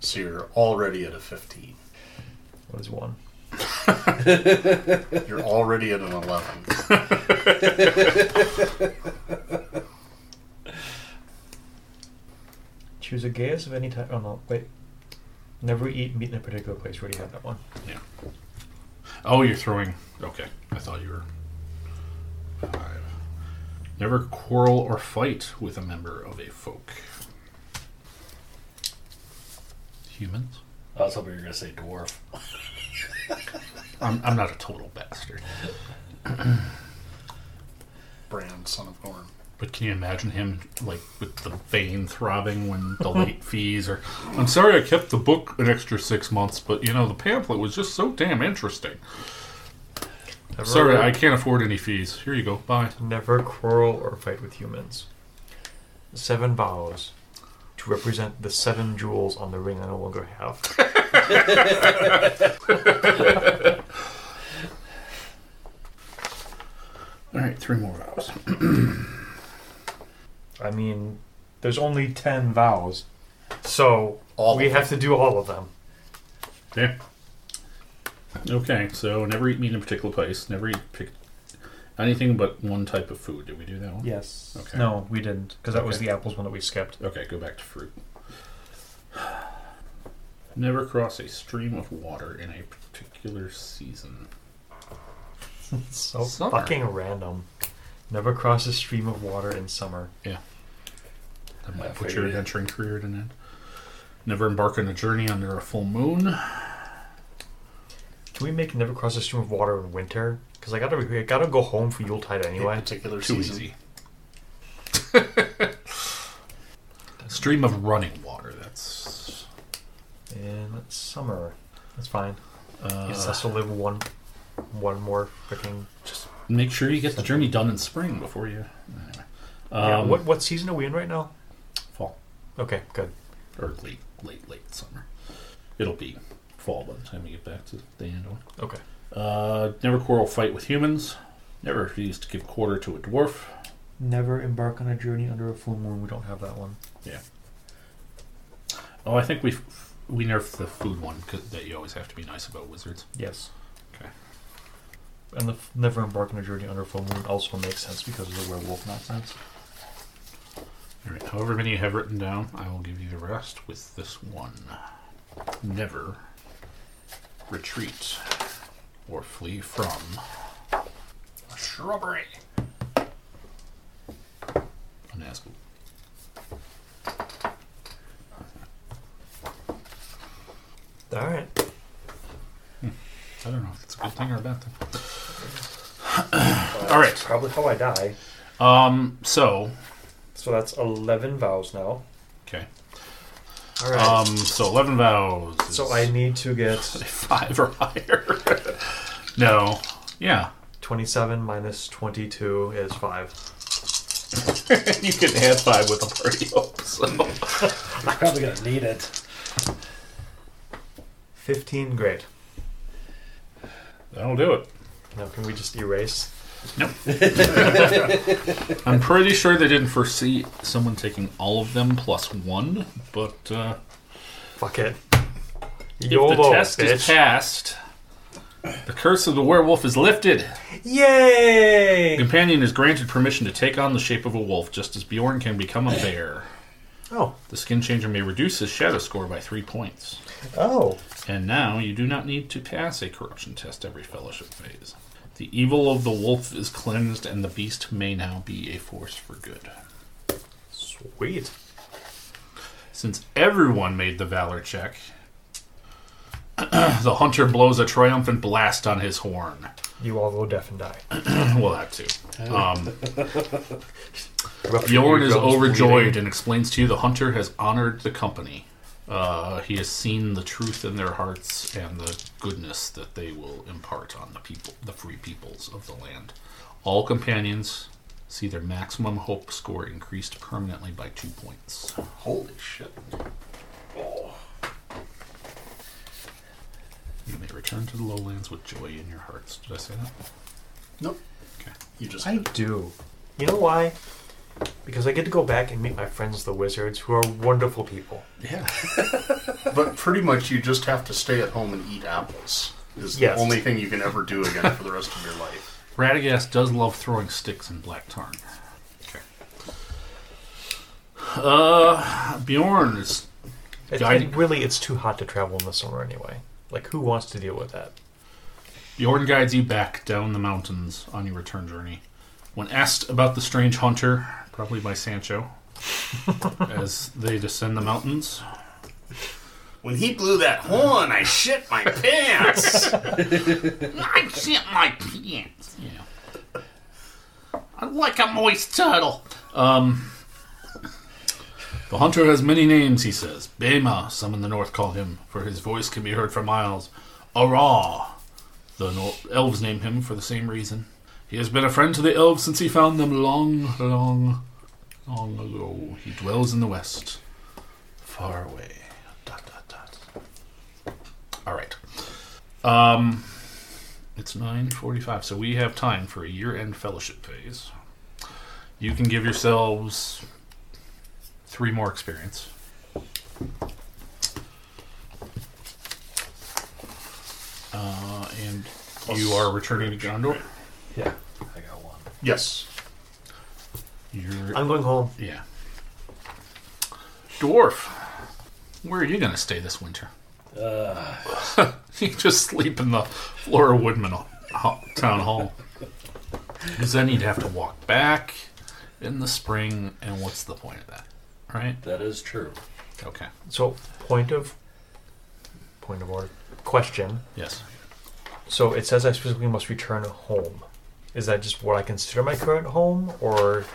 So you're already at a fifteen. What is one? You're already at an eleven. Choose a gaze of any type. Oh no, wait. Never eat meat in a particular place. We already had that one. Yeah. Oh, you're throwing. Okay. I thought you were. Five. Never quarrel or fight with a member of a folk. Humans? I was hoping you were going to say dwarf. I'm, I'm not a total bastard. Brand, son of Gorm. But can you imagine him, like, with the vein throbbing when the late fees are... I'm sorry I kept the book an extra six months, but, you know, the pamphlet was just so damn interesting. Never sorry, ever... I can't afford any fees. Here you go. Bye. Never quarrel or fight with humans. Seven vows to represent the seven jewels on the ring I no longer have. All right, three more vows. I mean, there's only ten vows, so all we have to do all of them. Yeah. Okay, so never eat meat in a particular place. Never eat pic- anything but one type of food. Did we do that one? Yes. Okay. No, we didn't, because that okay. was the apples one that we skipped. Okay, go back to fruit. Never cross a stream of water in a particular season. so summer. Fucking random. Never cross a stream of water in summer. Yeah. That might put your adventuring career to an end. Never embark on a journey under a full moon. Can we make never cross a stream of water in winter? Because I gotta, I gotta go home for Yuletide anyway. In particular Too season. Easy. Stream of running water. That's in that's summer. That's fine. Uh, yes, I still live one, one more freaking just. Make sure you get the journey done in spring before you... Anyway. Um, yeah, what what season are we in right now? Fall. Okay, good. Or late, late, late summer. It'll be fall by the time we get back to the end of it. Okay. Uh, never quarrel fight with humans. Never refuse to give quarter to a dwarf. Never embark on a journey under a full moon. We don't have that one. Yeah. Oh, I think we we nerfed the food one, 'cause that you always have to be nice about wizards. Yes. Okay. And the never embark on a journey under full moon also makes sense because of the werewolf nonsense. All right, however many you have written down, I will give you the rest with this one. Never retreat or flee from a shrubbery. An asshole. All right. Hmm. I don't know if it's a good thing or a bad thing. Uh, All right. Probably how I die. Um. So. So that's eleven vows now. Okay. All right. Um. So eleven vows. So I need to get five or higher. No. Yeah. Twenty-seven minus twenty-two is five. You can add five with a party hope. So I'm probably gonna need it. Fifteen. Great. That'll do it. Now, can we just erase? Nope. I'm pretty sure they didn't foresee someone taking all of them plus one, but... Uh, Fuck it. YOLO, if the test bitch. is passed, the curse of the werewolf is lifted. Yay! The companion is granted permission to take on the shape of a wolf, just as Beorn can become a bear. Oh. The skin changer may reduce his shadow score by three points. Oh. And now you do not need to pass a corruption test every fellowship phase. The evil of the wolf is cleansed, and the beast may now be a force for good. Sweet. Since everyone made the valor check, the hunter blows a triumphant blast on his horn. You all go deaf and die. Well, that too. Um, Bjorn is overjoyed bleeding. and explains to you the hunter has honored the company. Uh, he has seen the truth in their hearts and the goodness that they will impart on the people, the free peoples of the land. All companions see their maximum hope score increased permanently by two points. Holy shit. Oh. You may return to the lowlands with joy in your hearts. Did I say that? Nope. Okay. You just I do. You know why? Because I get to go back and meet my friends, the wizards, who are wonderful people. Yeah. But pretty much you just have to stay at home and eat apples. Is yes. the only thing you can ever do again for the rest of your life. Radagast does love throwing sticks in Black Tarn. Okay. Uh, Beorn is... It, it, really, it's too hot to travel in the summer anyway. Like, who wants to deal with that? Beorn guides you back down the mountains on your return journey. When asked about the strange hunter, probably by Sancho, as they descend the mountains... When he blew that horn, I shit my pants! I shit my pants! Yeah. I like a moist turtle! Um... The hunter has many names, he says. Bema, some in the north call him, for his voice can be heard for miles. Ara, the no- elves name him for the same reason. He has been a friend to the elves since he found them long, long, long ago. He dwells in the west, far away. Dot, dot, dot. All right. Um, it's nine forty-five, so we have time for a year-end fellowship phase. You can give yourselves... Three more experience. Uh, and Plus you are returning to Gondor? Yeah. I got one. Yes. You're, I'm going home. Yeah. Dwarf, where are you going to stay this winter? Uh. You just sleep in the floor of Woodman Town Hall. Because then you'd have to walk back in the spring, and what's the point of that? Right? That is true. Okay. So, point of point of order. Question. Yes. So, it says I specifically must return home. Is that just what I consider my current home? Or...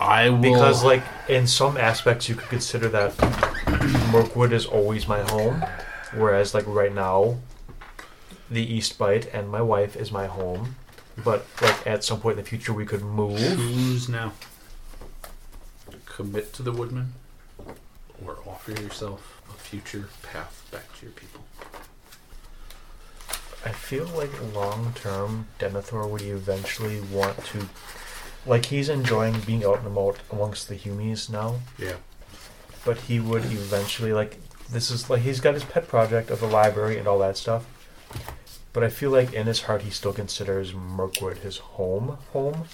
I will... Because, like, in some aspects, you could consider that Mirkwood is always my home. Whereas, like, right now, the East Bight and my wife is my home. But, like, at some point in the future, we could move. Choose now. Commit to the Woodman, or offer yourself a future path back to your people. I feel like long-term, Denethor would eventually want to... Like, he's enjoying being out and about amongst the Humies now. Yeah. But he would eventually, like... This is, like, he's got his pet project of the library and all that stuff. But I feel like in his heart, he still considers Mirkwood his home home.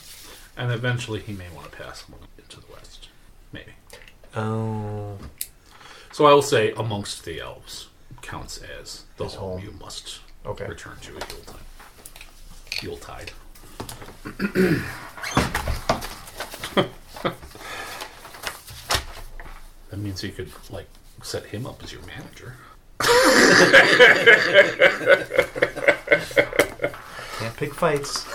And eventually he may want to pass along into the west. Maybe. Oh. So I will say, amongst the elves, counts as the his home you must okay. return to at Yuletide. Yuletide. That means you could, like, set him up as your manager. Can't pick fights.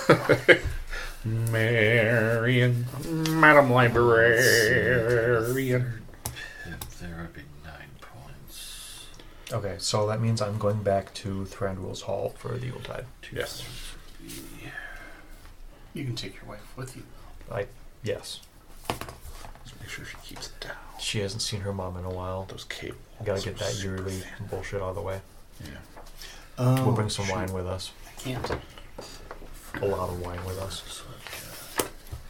Marian, Madam Librarian. Therapy nine points. Okay, so that means I'm going back to Thranduil's Hall for the Yuletide. Yes. You can take your wife with you. I yes. Just make sure she keeps it down. She hasn't seen her mom in a while. Those cables. You gotta get that yearly thin. bullshit out of the way. Yeah. Oh, we'll bring some shoot. wine with us. I can't. A lot of wine with us.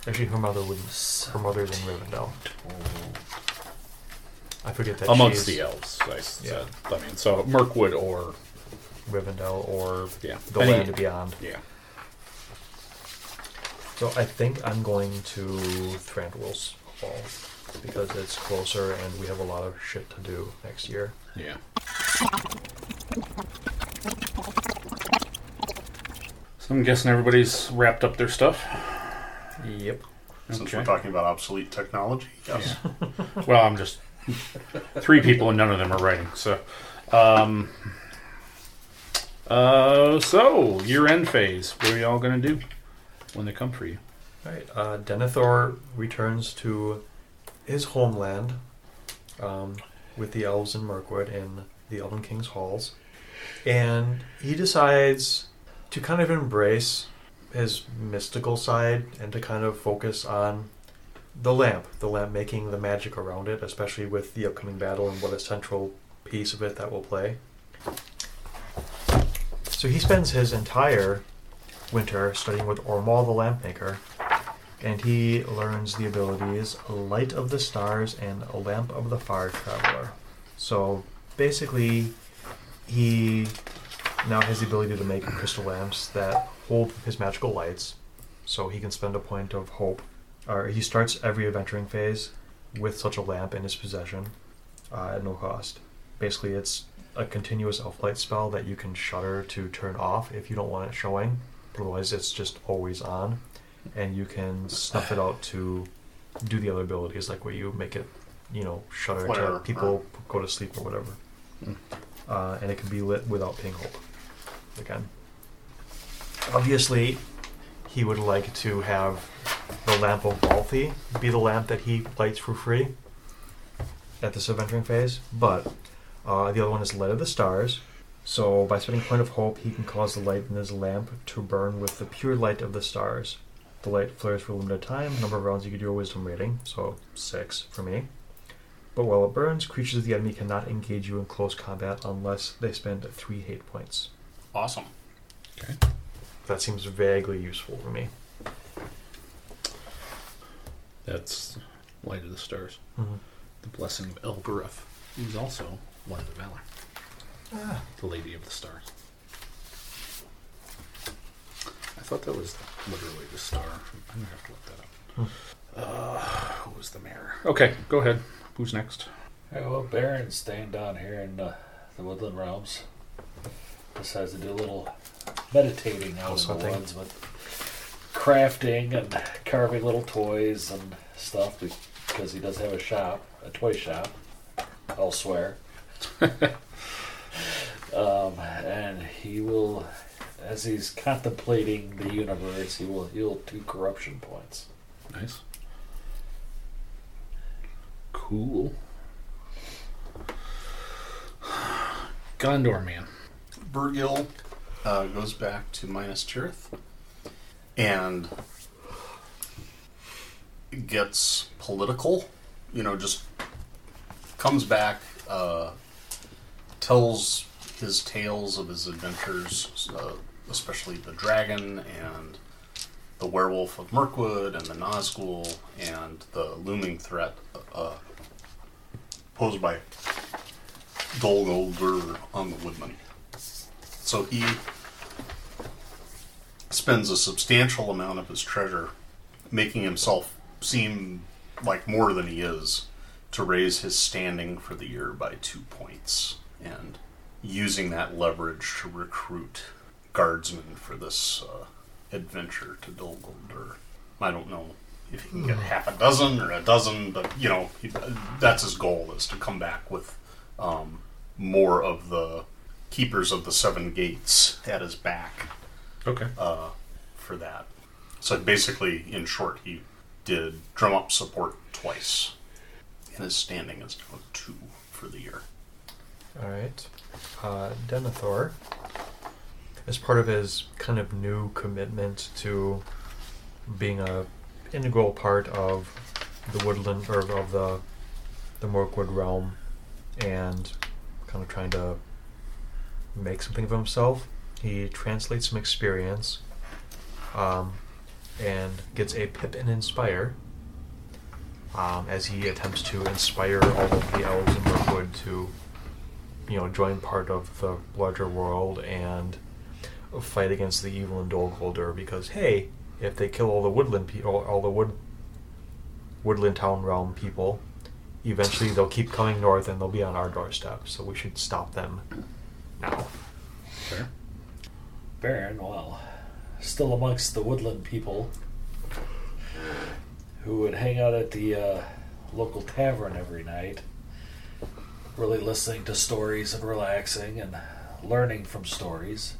Actually, her mother wouldn't. Her mother's in Rivendell. I forget that. Amongst the elves, I said. Yeah. I mean, so Mirkwood or Rivendell or yeah. the Any, Land Beyond. Yeah. So I think I'm going to Thranduil's Hall because it's closer and we have a lot of shit to do next year. Yeah. I'm guessing everybody's wrapped up their stuff. Yep. Since okay. we're talking about obsolete technology, yes. Yeah. Well, I'm just three people and none of them are writing. So, um, uh, so year-end phase. What are y'all gonna do when they come for you? All right. Uh, Denethor returns to his homeland um, with the elves in Mirkwood in the Elven King's halls, and he decides to kind of embrace his mystical side and to kind of focus on the lamp, the lamp making the magic around it, especially with the upcoming battle and what a central piece of it that will play. So he spends his entire winter studying with Oromë the lamp maker, and he learns the abilities Light of the Stars and Lamp of the Far Traveler. So basically, he... now has the ability to make crystal lamps that hold his magical lights, so he can spend a point of hope. Or he starts every adventuring phase with such a lamp in his possession uh, at no cost. Basically, it's a continuous elf light spell that you can shutter to turn off if you don't want it showing. Otherwise, it's just always on, and you can snuff it out to do the other abilities, like where you make it, you know, shutter Flare. to people huh. go to sleep or whatever. Mm. Uh, and it can be lit without paying hope. Again, obviously, he would like to have the lamp of Balthi be the lamp that he lights for free at this adventuring phase, but uh, the other one is Light of the Stars. So by spending a point of hope, he can cause the light in his lamp to burn with the pure light of the stars. The light flares for a limited time. Number of rounds you can do a wisdom rating, so six for me. But while it burns, creatures of the enemy cannot engage you in close combat unless they spend three hate points. Awesome. Okay. That seems vaguely useful for me. That's Light of the Stars. Mm-hmm. The Blessing of Elbereth is also one of the Valar. Ah. The Lady of the Stars. I thought that was literally the star. I'm going to have to look that up. Hmm. Uh, who was the mayor? Okay, go ahead. Who's next? Hey, well, Baron's staying down here in uh, the Woodland Realms. Decides to do a little meditating out oh, in the woods with crafting and carving little toys and stuff because he does have a shop, a toy shop elsewhere. um, and he will, as he's contemplating the universe, he will heal two corruption points. Nice. Cool. Gondor man. Burgil uh, goes back to Minas Tirith and gets political, you know, just comes back, uh, tells his tales of his adventures, uh, especially the dragon and the werewolf of Mirkwood and the Nazgul and the looming threat uh, posed by Dol Guldur on the Woodman. So he spends a substantial amount of his treasure making himself seem like more than he is to raise his standing for the year by two points and using that leverage to recruit guardsmen for this uh, adventure to Dol Guldur. I don't know if he can get half a dozen or a dozen, but, you know, he, that's his goal, is to come back with um, more of the Keepers of the Seven Gates at his back. Okay. Uh, for that. So basically, in short, he did drum up support twice. And his standing is now two for the year. Alright. Uh, Denethor, as part of his kind of new commitment to being a integral part of the woodland, or of the, the Mirkwood realm, and kind of trying to make something of himself, he translates some experience um, and gets a pip and inspire um, as he attempts to inspire all of the elves in Mirkwood to, you know, join part of the larger world and fight against the evil in Dol Guldur, because hey, if they kill all the woodland pe- all, all the wood woodland town realm people, eventually they'll keep coming north and they'll be on our doorstep, so we should stop them now. Sure. Baron, well, still amongst the woodland people who would hang out at the uh, local tavern every night, really listening to stories and relaxing and learning from stories,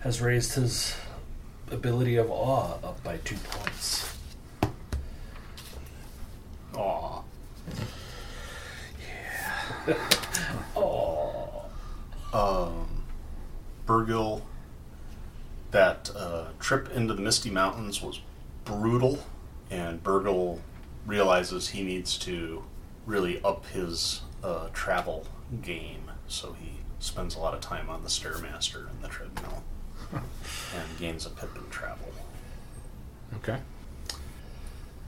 has raised his ability of awe up by two points. Aw. Yeah. Aw. Um, Burgil, that uh, trip into the Misty Mountains was brutal, and Burgil realizes he needs to really up his uh, travel game, so he spends a lot of time on the Stairmaster and the treadmill, and gains a pip in travel. Okay.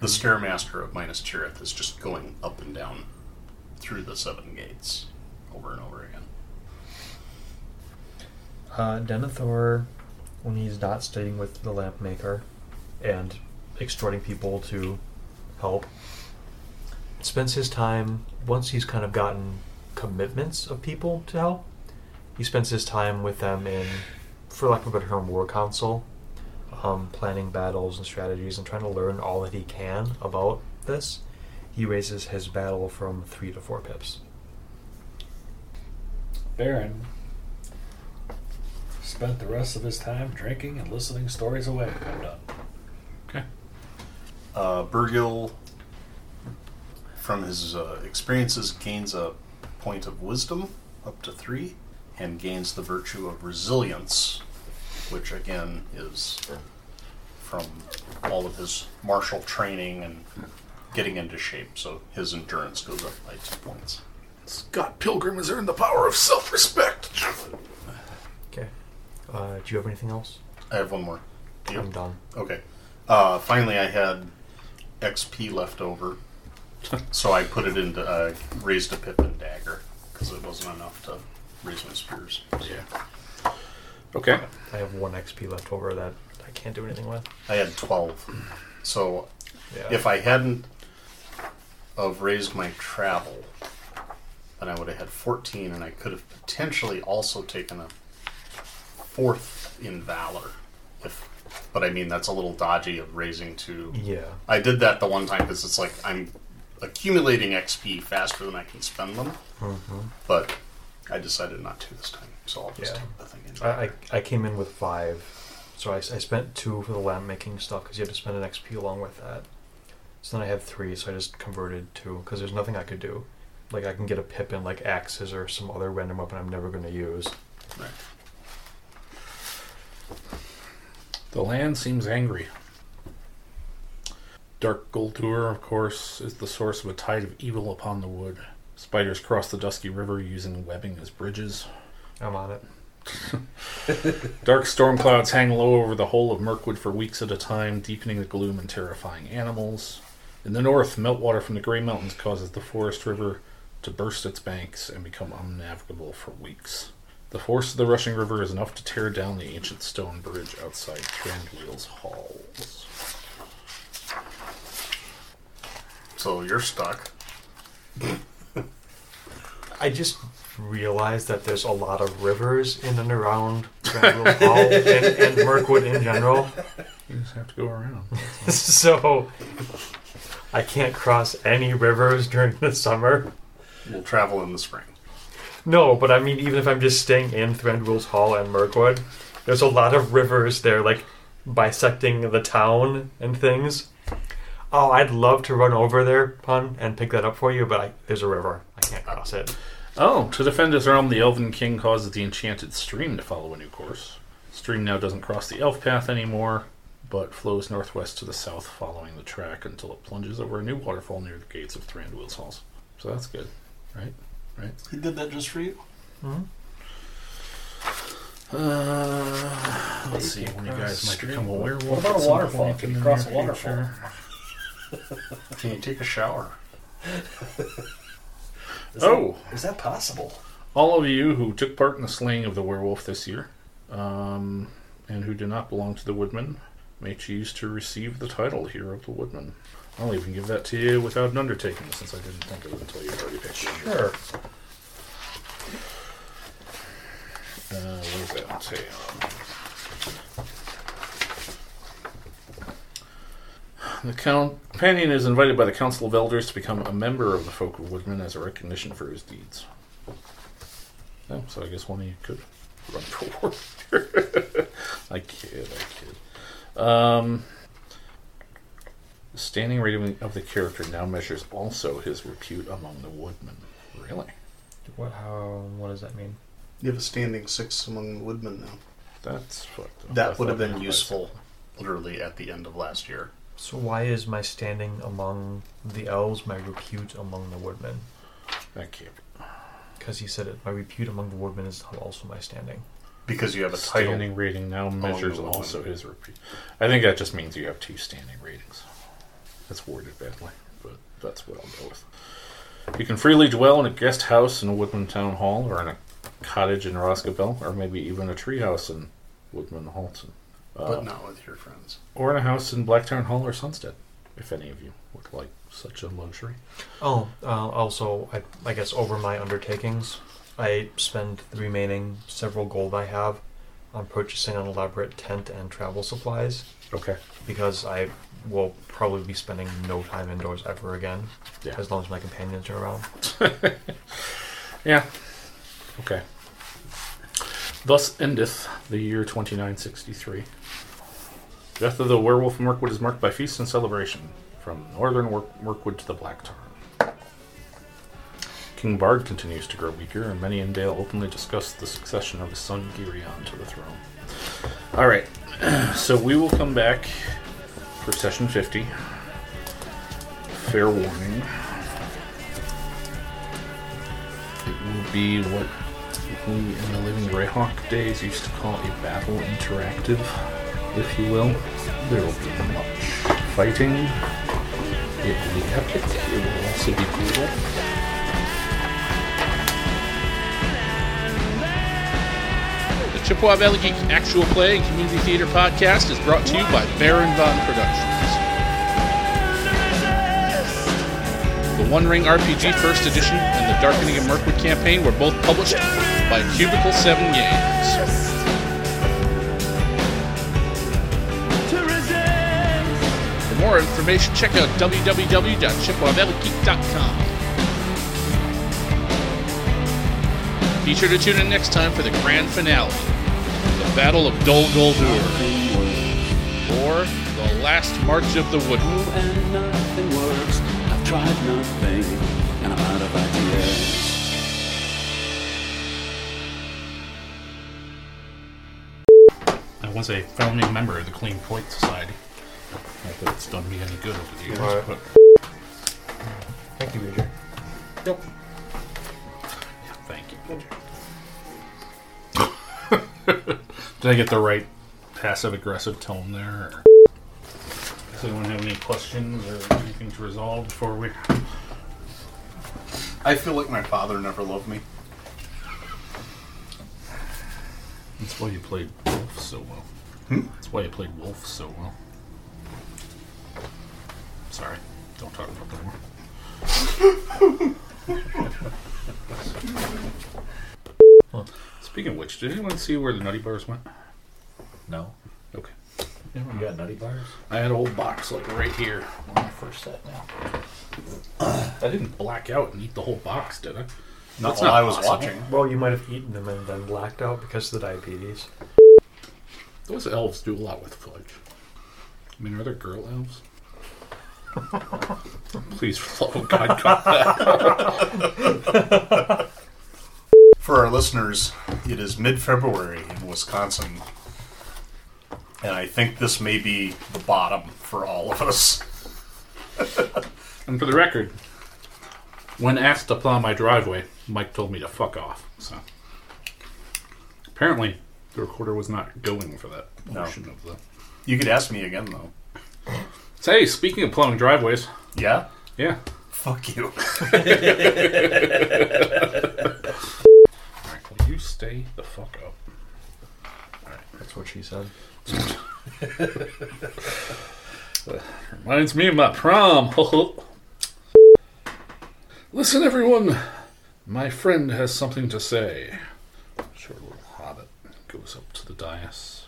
The Stairmaster of Minas Tirith is just going up and down through the Seven Gates over and over again. Uh, Denethor, when he's not staying with the lamp maker and extorting people to help, spends his time, once he's kind of gotten commitments of people to help, he spends his time with them in, for lack of a better term, war council, um, planning battles and strategies and trying to learn all that he can about this. He raises his battle from three to four pips. Baron spent the rest of his time drinking and listening stories away. I'm done. Okay. Uh, Burgil, from his uh, experiences, gains a point of wisdom up to three, and gains the virtue of resilience, which again is from all of his martial training and getting into shape, so his endurance goes up by two points. Scott Pilgrim has earned the power of self-respect. Okay. Uh, do you have anything else? I have one more. Yep. I'm done. Okay. Uh, finally, I had X P left over, so I put it into uh, raised a pip and dagger because it wasn't enough to raise my spears. So. Yeah. Okay. I have one X P left over that I can't do anything with. I had twelve, so yeah. If I hadn't of raised my travel, then I would have had fourteen, and I could have potentially also taken a fourth in Valor. If, but I mean, that's a little dodgy of raising to... Yeah. I did that the one time because it's like I'm accumulating X P faster than I can spend them, mm-hmm. but I decided not to this time, so I'll just yeah. take the thing in I, I, I came in with five, so I, I spent two for the lamp-making stuff because you had to spend an X P along with that. So then I had three, so I just converted two because there's nothing I could do. Like, I can get a pip in, like, axes or some other random weapon I'm never going to use. Right. The land seems angry. Dark Guldur, of course, is the source of a tide of evil upon the wood. Spiders cross the dusky river using webbing as bridges. I'm on it. Dark storm clouds hang low over the whole of Mirkwood for weeks at a time, deepening the gloom and terrifying animals. In the north, meltwater from the Grey Mountains causes the Forest River to burst its banks and become unnavigable for weeks. The force of the rushing river is enough to tear down the ancient stone bridge outside Thranduil's halls. So you're stuck. I just realized that there's a lot of rivers in and around Thranduil's Hall and, and Mirkwood in general. You just have to go around. So I can't cross any rivers during the summer. We'll travel in the spring. No, but I mean, even if I'm just staying in Thranduil's Hall and Mirkwood, there's a lot of rivers there, like, bisecting the town and things. Oh, I'd love to run over there, Pun, and pick that up for you, but I, there's a river. I can't cross it. Oh, to defend his realm, the Elven King causes the Enchanted Stream to follow a new course. The stream now doesn't cross the Elf Path anymore, but flows northwest to the south following the track until it plunges over a new waterfall near the gates of Thranduil's Halls. So that's good, right? Right? He did that just for you? Mm-hmm. Uh, let's see, one of you guys might become a werewolf. What about a waterfall? Can you cross a waterfall? Can you take a shower? is oh! That, is that possible? All of you who took part in the slaying of the werewolf this year, um, and who do not belong to the Woodman, may choose to receive the title Hero of the Woodman. I'll even give that to you without an undertaking, since I didn't think of it until you already picked it. Sure. Uh, what does that say? The companion is invited by the Council of Elders to become a member of the Folk of Woodman as a recognition for his deeds. Oh, so I guess one of you could run for warrior. I kid, I kid. Um, the standing rating of the character now measures also his repute among the woodmen. Really? What? How? What does that mean? You have a standing six among the woodmen now. That's fucked up. That I would have been useful, literally at the end of last year. So why is my standing among the elves my repute among the woodmen? That can't be. Because he said it. My repute among the woodmen is also my standing. Because you have a title. Standing rating now measures also his repeat. I think that just means you have two standing ratings. That's worded badly, but that's what I'll go with. You can freely dwell in a guest house in a Woodman Town Hall, or in a cottage in Roscabel, or maybe even a tree house in Woodman Halton. Uh, but not with your friends. Or in a house in Black Tarn Hall or Sunstead. if any of you would like such a luxury. Oh, uh, also, I, I guess over my undertakings, I spend the remaining several gold I have on purchasing an elaborate tent and travel supplies. Okay. Because I will probably be spending no time indoors ever again, yeah. as long as my companions are around. Yeah. Okay. Thus endeth the year twenty-nine sixty-three. Death of the werewolf in Mirkwood is marked by feast and celebration, from northern Mirkwood to the Black Tarn. King Bard continues to grow weaker, and many in Dale openly discuss the succession of his son Geryon to the throne. All right, so we will come back for session fifty. Fair warning. It will be what we in the Living Greyhawk days used to call a battle interactive, if you will. There will be much fighting. It will be epic. It will also be brutal. The Chippewa Valley Geek Actual Play and Community Theater Podcast is brought to you by Baron Von Productions. The One Ring R P G First Edition and The Darkening of Mirkwood campaign were both published by Cubicle seven Games. For more information, check out w w w dot chippewa valley geek dot com. Be sure to tune in next time for the grand finale, the Battle of Dol Guldur, or the Last March of the Woodman. Oh, and nothing works. I've tried nothing, and I'm out of ideas. I was a founding member of the Clean Plate Society. Not that it's done me any good over the years, right. but... Thank you, B J. Yep. Yeah, thank you, B J. Did I get the right passive-aggressive tone there? Or... Does anyone have any questions or anything to resolve before we... I feel like my father never loved me. That's why you played Wolf so well. Hmm? That's why you played Wolf so well. Sorry, don't talk about that more. Speaking of which, did anyone see where the Nutty Bars went? No. Okay. You got Nutty Bars? I had a whole box like right here when I first sat down. I didn't black out and eat the whole box, did I? Not That's while not I was possible. watching. Well, you might have eaten them and then blacked out because of the diabetes. Those elves do a lot with fudge. I mean, are there girl elves? Please, for the love of God, cut that. For our listeners, it is mid-February in Wisconsin, and I think this may be the bottom for all of us. And for the record, when asked to plow my driveway, Mike told me to fuck off. So apparently, the recorder was not going for that portion no. of the. You could ask me again, though. Hey, speaking of plowing driveways. Yeah? Yeah. Fuck you. Alright, will you stay the fuck up? Alright, that's what she said. Reminds me of my prom. Listen, everyone. My friend has something to say. Short little hobbit goes up to the dais.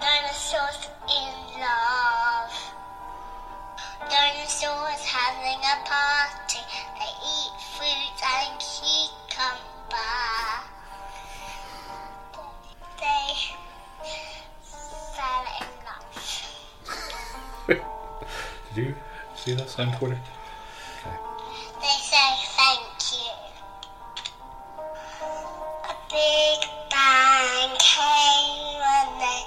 Dinosaurs in love. Dinosaurs having a party. They eat fruit and cucumber. They fell in love. Did you see this on Twitter? Okay. They say thank you. A big bang came and they.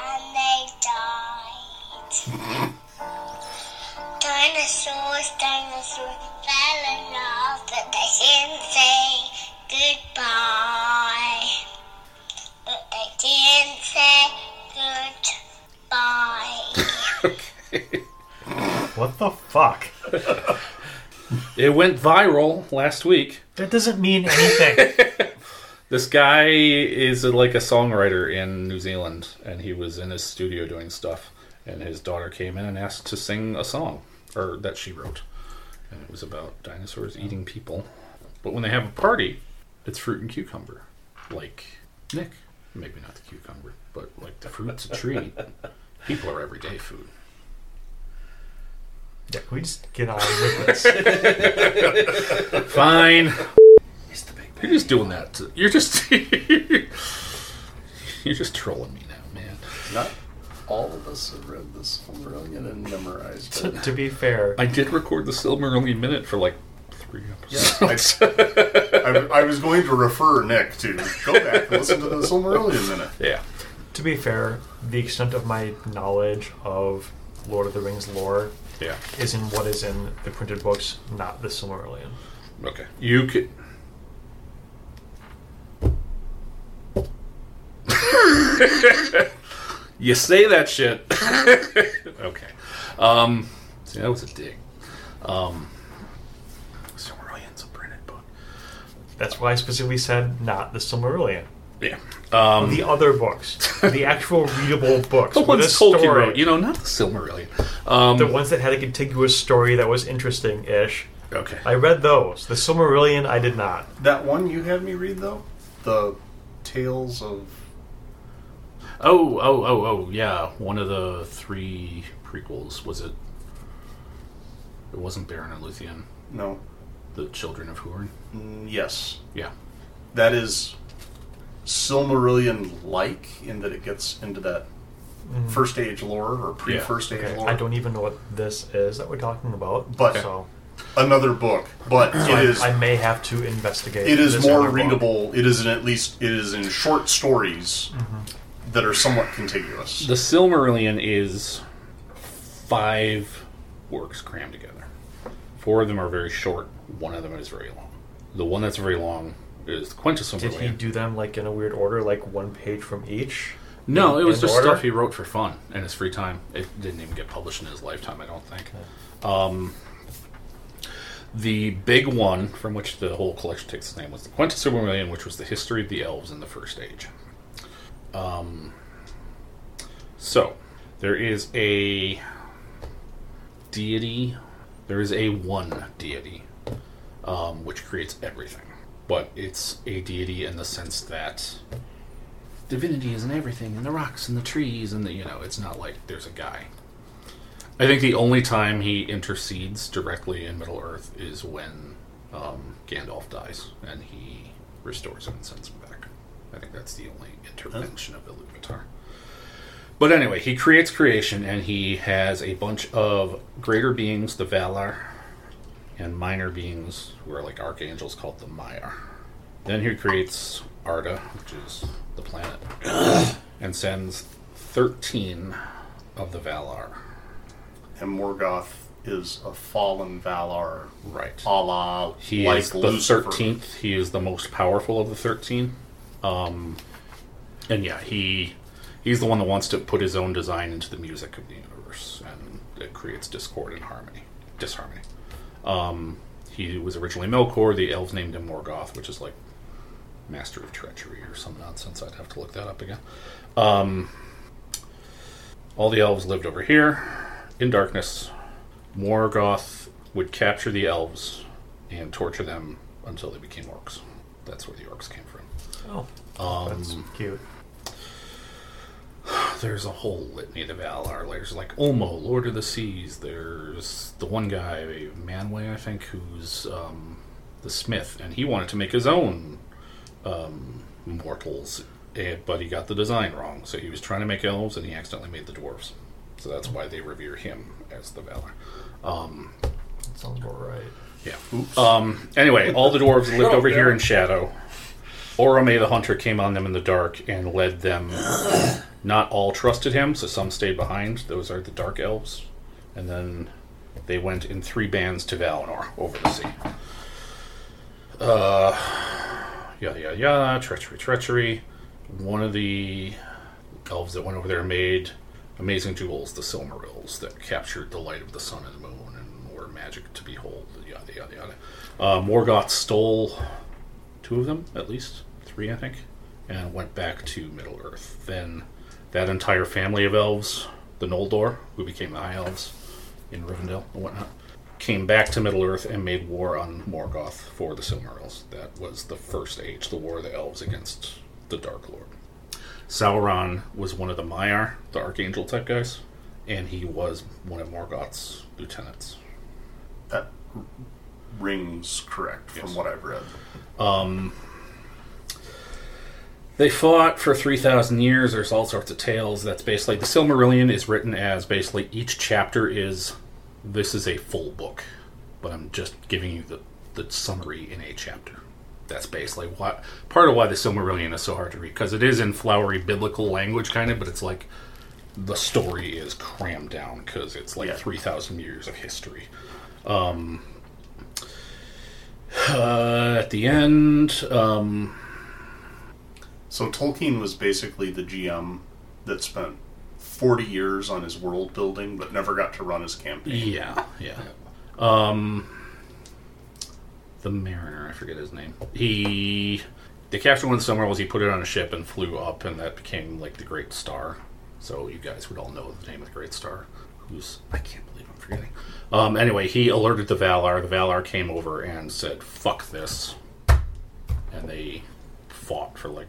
And they died. Dinosaurs, dinosaurs fell in love, but they didn't say goodbye. But they didn't say goodbye. What the fuck? It went viral last week. That doesn't mean anything. This guy is like a songwriter in New Zealand, and he was in his studio doing stuff, and his daughter came in and asked to sing a song, or that she wrote, and it was about dinosaurs eating people. But when they have a party, it's fruit and cucumber, like Nick. Maybe not the cucumber, but like the fruit's a treat. People are everyday food. Yeah, can we just get on with this? Fine. He's the big You're just doing that. To, you're just you're just trolling me now, man. Not all of us have read the Silmarillion and memorized it. To be fair, I did record the Silmarillion minute for like three episodes. Yeah, I, I, I was going to refer Nick to go back and listen to the Silmarillion minute. Yeah. To be fair, the extent of my knowledge of Lord of the Rings lore. Yeah. Is in what is in the printed books, not the Silmarillion. Okay. You could... you say that shit. Okay. Um, see, that was a dig. Um, Silmarillion's a printed book. That's why I specifically said not the Silmarillion. Yeah. Um, the other books. The actual readable books. The ones Tolkien wrote. You know, not the Silmarillion. Um, the ones that had a contiguous story that was interesting-ish. Okay. I read those. The Silmarillion, I did not. That one you had me read, though? The Tales of... Oh, oh, oh, oh, yeah. One of the three prequels. Was it... It wasn't Baron and Luthien. No. The Children of Húrin? Mm, yes. Yeah. That is... Silmarillion-like in that it gets into that mm. first age lore or pre-first yeah. age okay. lore. I don't even know what this is that we're talking about. But okay. so. another book. But so it I, is. I may have to investigate. It is more readable. Book. It is in at least. It is in short stories mm-hmm. that are somewhat contiguous. The Silmarillion is five works crammed together. Four of them are very short. One of them is very long. The one that's very long. Is Quintessum Did he do them like in a weird order, like one page from each? No, in, it was just order? stuff he wrote for fun in his free time. It didn't even get published in his lifetime, I don't think. Yeah. Um, the big one from which the whole collection takes its name was the Quintessum, which was the history of the elves in the First Age. Um, so there is a deity. There is a one deity, um, which creates everything. But it's a deity in the sense that divinity is in everything, and the rocks and the trees, and the, you know, it's not like there's a guy. I think the only time he intercedes directly in Middle-earth is when um, Gandalf dies, and he restores him and sends him back. I think that's the only intervention of Iluvatar. But anyway, he creates creation, and he has a bunch of greater beings, the Valar, and minor beings who are like archangels called the Maiar. Then he creates Arda, which is the planet, and sends thirteen of the Valar. And Morgoth is a fallen Valar. Right. A la He like is the Lucifer. thirteenth. He is the most powerful of the thirteen. Um, and yeah, he he's the one that wants to put his own design into the music of the universe, and it creates discord and harmony. Disharmony. Um, he was originally Melkor. The elves named him Morgoth, which is like Master of Treachery or some nonsense. I'd have to look that up again. Um, all the elves lived over here in darkness. Morgoth would capture the elves and torture them until they became orcs. That's where the orcs came from. Oh, um, that's cute. There's a whole litany of the Valar. There's like Ulmo, Lord of the Seas. There's the one guy, Manwë, I think, who's um, the smith. And he wanted to make his own um, mortals, but he got the design wrong. So he was trying to make elves, and he accidentally made the dwarves. So that's why they revere him as the Valar. Um, that sounds about right. Yeah. Oops. Um, anyway, all the dwarves lived over here in shadow. Oromë the Hunter came on them in the dark and led them... Not all trusted him, so some stayed behind. Those are the Dark Elves. And then they went in three bands to Valinor, over the sea. Uh, yada, yada, yada, treachery, treachery. One of the elves that went over there made amazing jewels, the Silmarils, that captured the light of the sun and the moon and were magic to behold, yada, yada, yada. Uh, Morgoth stole two of them, at least. Three, I think. And went back to Middle-earth. Then... That entire family of elves the Noldor, who became the High Elves in Rivendell and whatnot, came back to Middle-earth and made war on Morgoth for the Silmarils. That was the First Age, the War of the Elves against the Dark Lord. Sauron was one of the Maiar, the Archangel-type guys, and he was one of Morgoth's lieutenants. That rings correct from yes. what I've read. Um... They fought for three thousand years. There's all sorts of tales. That's basically... The Silmarillion is written as basically each chapter is... This is a full book. But I'm just giving you the, the summary in a chapter. That's basically what... Part of why the Silmarillion is so hard to read. Because it is in flowery biblical language, kind of. But it's like... The story is crammed down. Because it's like yeah. three thousand years of history. Um, uh, at the end... Um, So Tolkien was basically the G M that spent forty years on his world building, but never got to run his campaign. Yeah, yeah. Um, the Mariner, I forget his name. He, they captured one of the Silmarils, he put it on a ship and flew up, and that became like the Great Star. So you guys would all know the name of the Great Star. Who's, I can't believe I'm forgetting. Um, anyway, he alerted the Valar. The Valar came over and said, fuck this. And they fought for like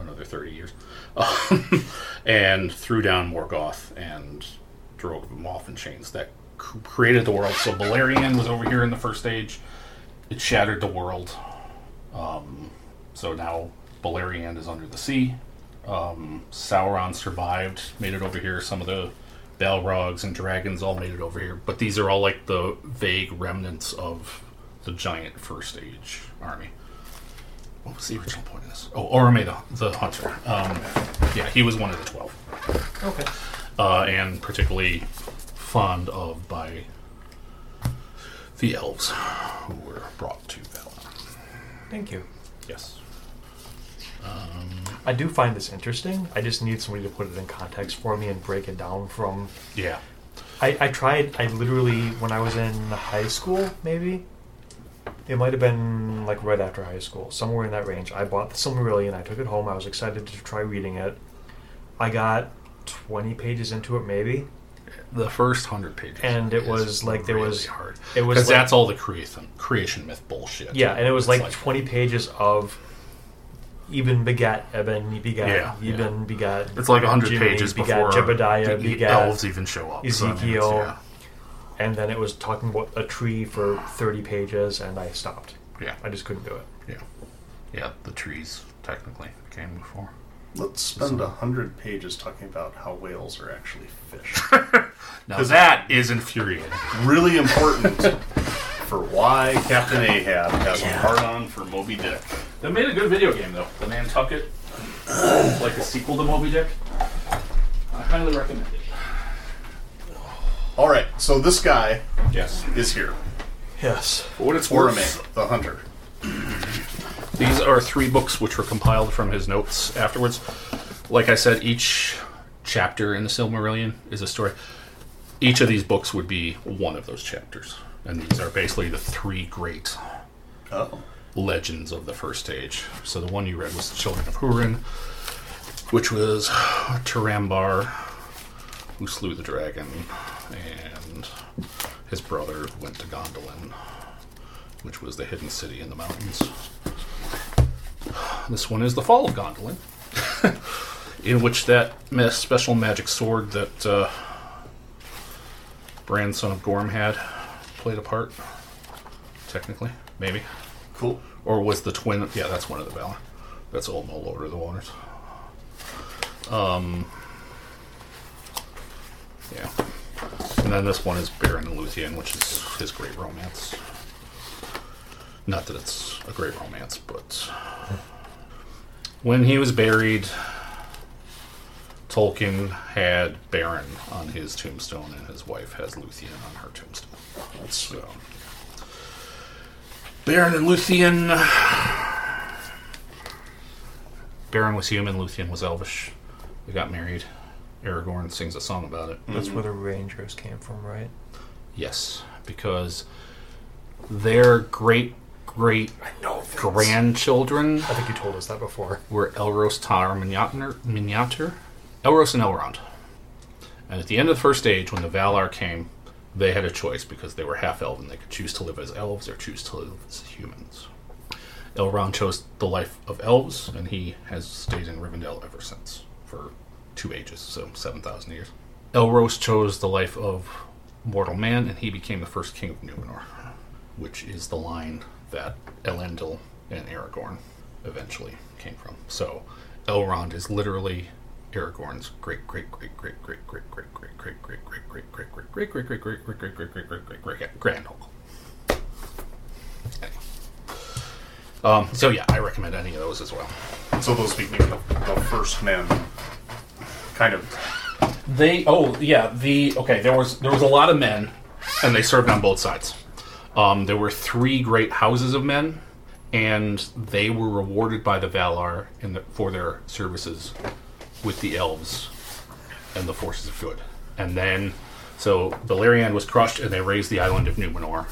another thirty years, um, and threw down Morgoth and drove him off in chains. That created the world. So Beleriand was over here in the First Age. It shattered the world. Um, so now Beleriand is under the sea. Um, Sauron survived, made it over here. Some of the Balrogs and dragons all made it over here. But these are all like the vague remnants of the giant First Age army. What was the original point of this? Oh, Oromë the, the Hunter. Um, yeah, he was one of the twelve. Okay. Uh, and particularly fond of by the elves who were brought to Valar. Thank you. Yes. Um, I do find this interesting. I just need somebody to put it in context for me and break it down from... Yeah. I, I tried, I literally, when I was in high school, maybe... It might have been like right after high school, somewhere in that range. I bought the Silmarillion, I took it home, I was excited to try reading it. I got twenty pages into it, maybe. The first one hundred pages. And it was like there really was... hard. It was because like, that's all the creation, creation myth bullshit. Yeah, and it was like, like twenty pages of Ibn begat, Eben begat, yeah, Ibn yeah. begat... It's like one hundred Jimmy pages begat, before Jebediah the begat, elves even show up. Ezekiel... So yeah. And then it was talking about a tree for thirty pages, and I stopped. Yeah. I just couldn't do it. Yeah. Yeah, the trees, technically, came before. Let's spend a hundred pages talking about how whales are actually fish. Now that is infuriating. Really important for why Captain Ahab has yeah. a hard-on for Moby Dick. They made a good video game, though. The Nantucket. It's like a sequel to Moby Dick. I highly recommend it. All right, so this guy yes. is here. Yes. For what it's worth, the Hunter. These are three books which were compiled from his notes afterwards. Like I said, each chapter in the Silmarillion is a story. Each of these books would be one of those chapters. And these are basically the three great oh. legends of the First Age. So the one you read was The Children of Húrin, which was Turambar, who slew the dragon, and his brother went to Gondolin, which was the hidden city in the mountains. This one is the Fall of Gondolin, in which that special magic sword that uh, Bran, son of Gorm, had played a part, technically, maybe. Cool. Or was the twin... Of, yeah, that's one of the Valar. That's Old Mo Lord of the Waters. Um... Yeah. And then this one is Baron Luthien, which is his great romance. Not that it's a great romance, but... When he was buried, Tolkien had Baron on his tombstone, and his wife has Luthien on her tombstone. That's so. Yeah. Baron and Luthien... Baron was human, Luthien was elvish. They got married. Aragorn sings a song about it. That's mm-hmm. where the Rangers came from, right? Yes, because their great, great grandchildren. I think you told us that before. Were Elros Tar Miniatur, Elros and Elrond, And at the end of the first stage, when the Valar came, they had a choice because they were half-elf and they could choose to live as elves or choose to live as humans. Elrond chose the life of elves, and he has stayed in Rivendell ever since, for two ages, so seven thousand years. Elros chose the life of mortal man, and he became the first king of Numenor, which is the line that Elendil and Aragorn eventually came from. So Elrond is literally Aragorn's great great great great great great great great great great great great great great great great great great great great great great great great grand uncle. Um, so yeah, I recommend any of those as well. So those being the first men, kind of. They oh yeah the okay there was there was a lot of men, and they served on both sides. Um, there were three great houses of men, and they were rewarded by the Valar in the, for their services with the elves and the forces of good. And then, so Beleriand was crushed, and they raised the island of Numenor,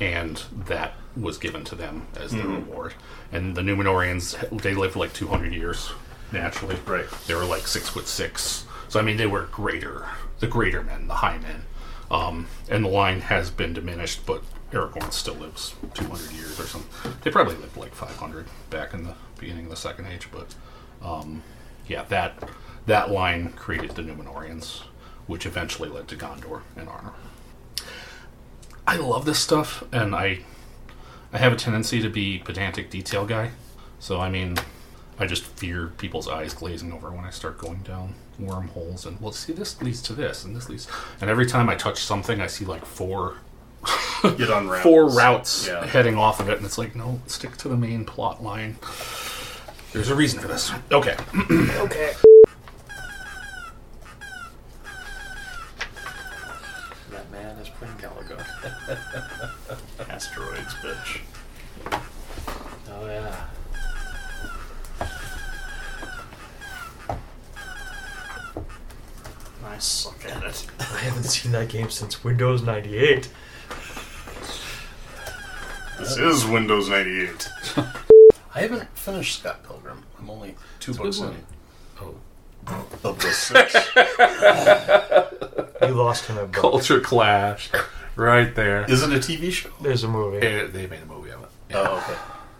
and that was given to them as their mm. reward. And the Numenorians, they lived like two hundred years, naturally. Right. They were like six foot six. So, I mean, they were greater, the greater men, the high men. Um, and the line has been diminished, but Aragorn still lives two hundred years or something. They probably lived like five hundred back in the beginning of the Second Age, but um, yeah, that that line created the Numenorians, which eventually led to Gondor and Arnor. I love this stuff, and I I have a tendency to be pedantic detail guy, so I mean, I just fear people's eyes glazing over when I start going down wormholes and, well, see, this leads to this, and this leads... And every time I touch something, I see, like, four... Get on routes. Four routes yeah. heading off of it, and it's like, no, stick to the main plot line. There's a reason for this. Okay. Okay. That man is from Galago. Asteroids, bitch. Oh, yeah. I suck at it. I haven't seen that game since Windows ninety-eight. This is Windows ninety-eight. I haven't finished Scott Pilgrim. I'm only two it's books in. Oh. Of the six. You lost him at both. Culture clash. Right there. Is it a T V show? There's a movie. It, they made a movie of it. Yeah. Oh, okay.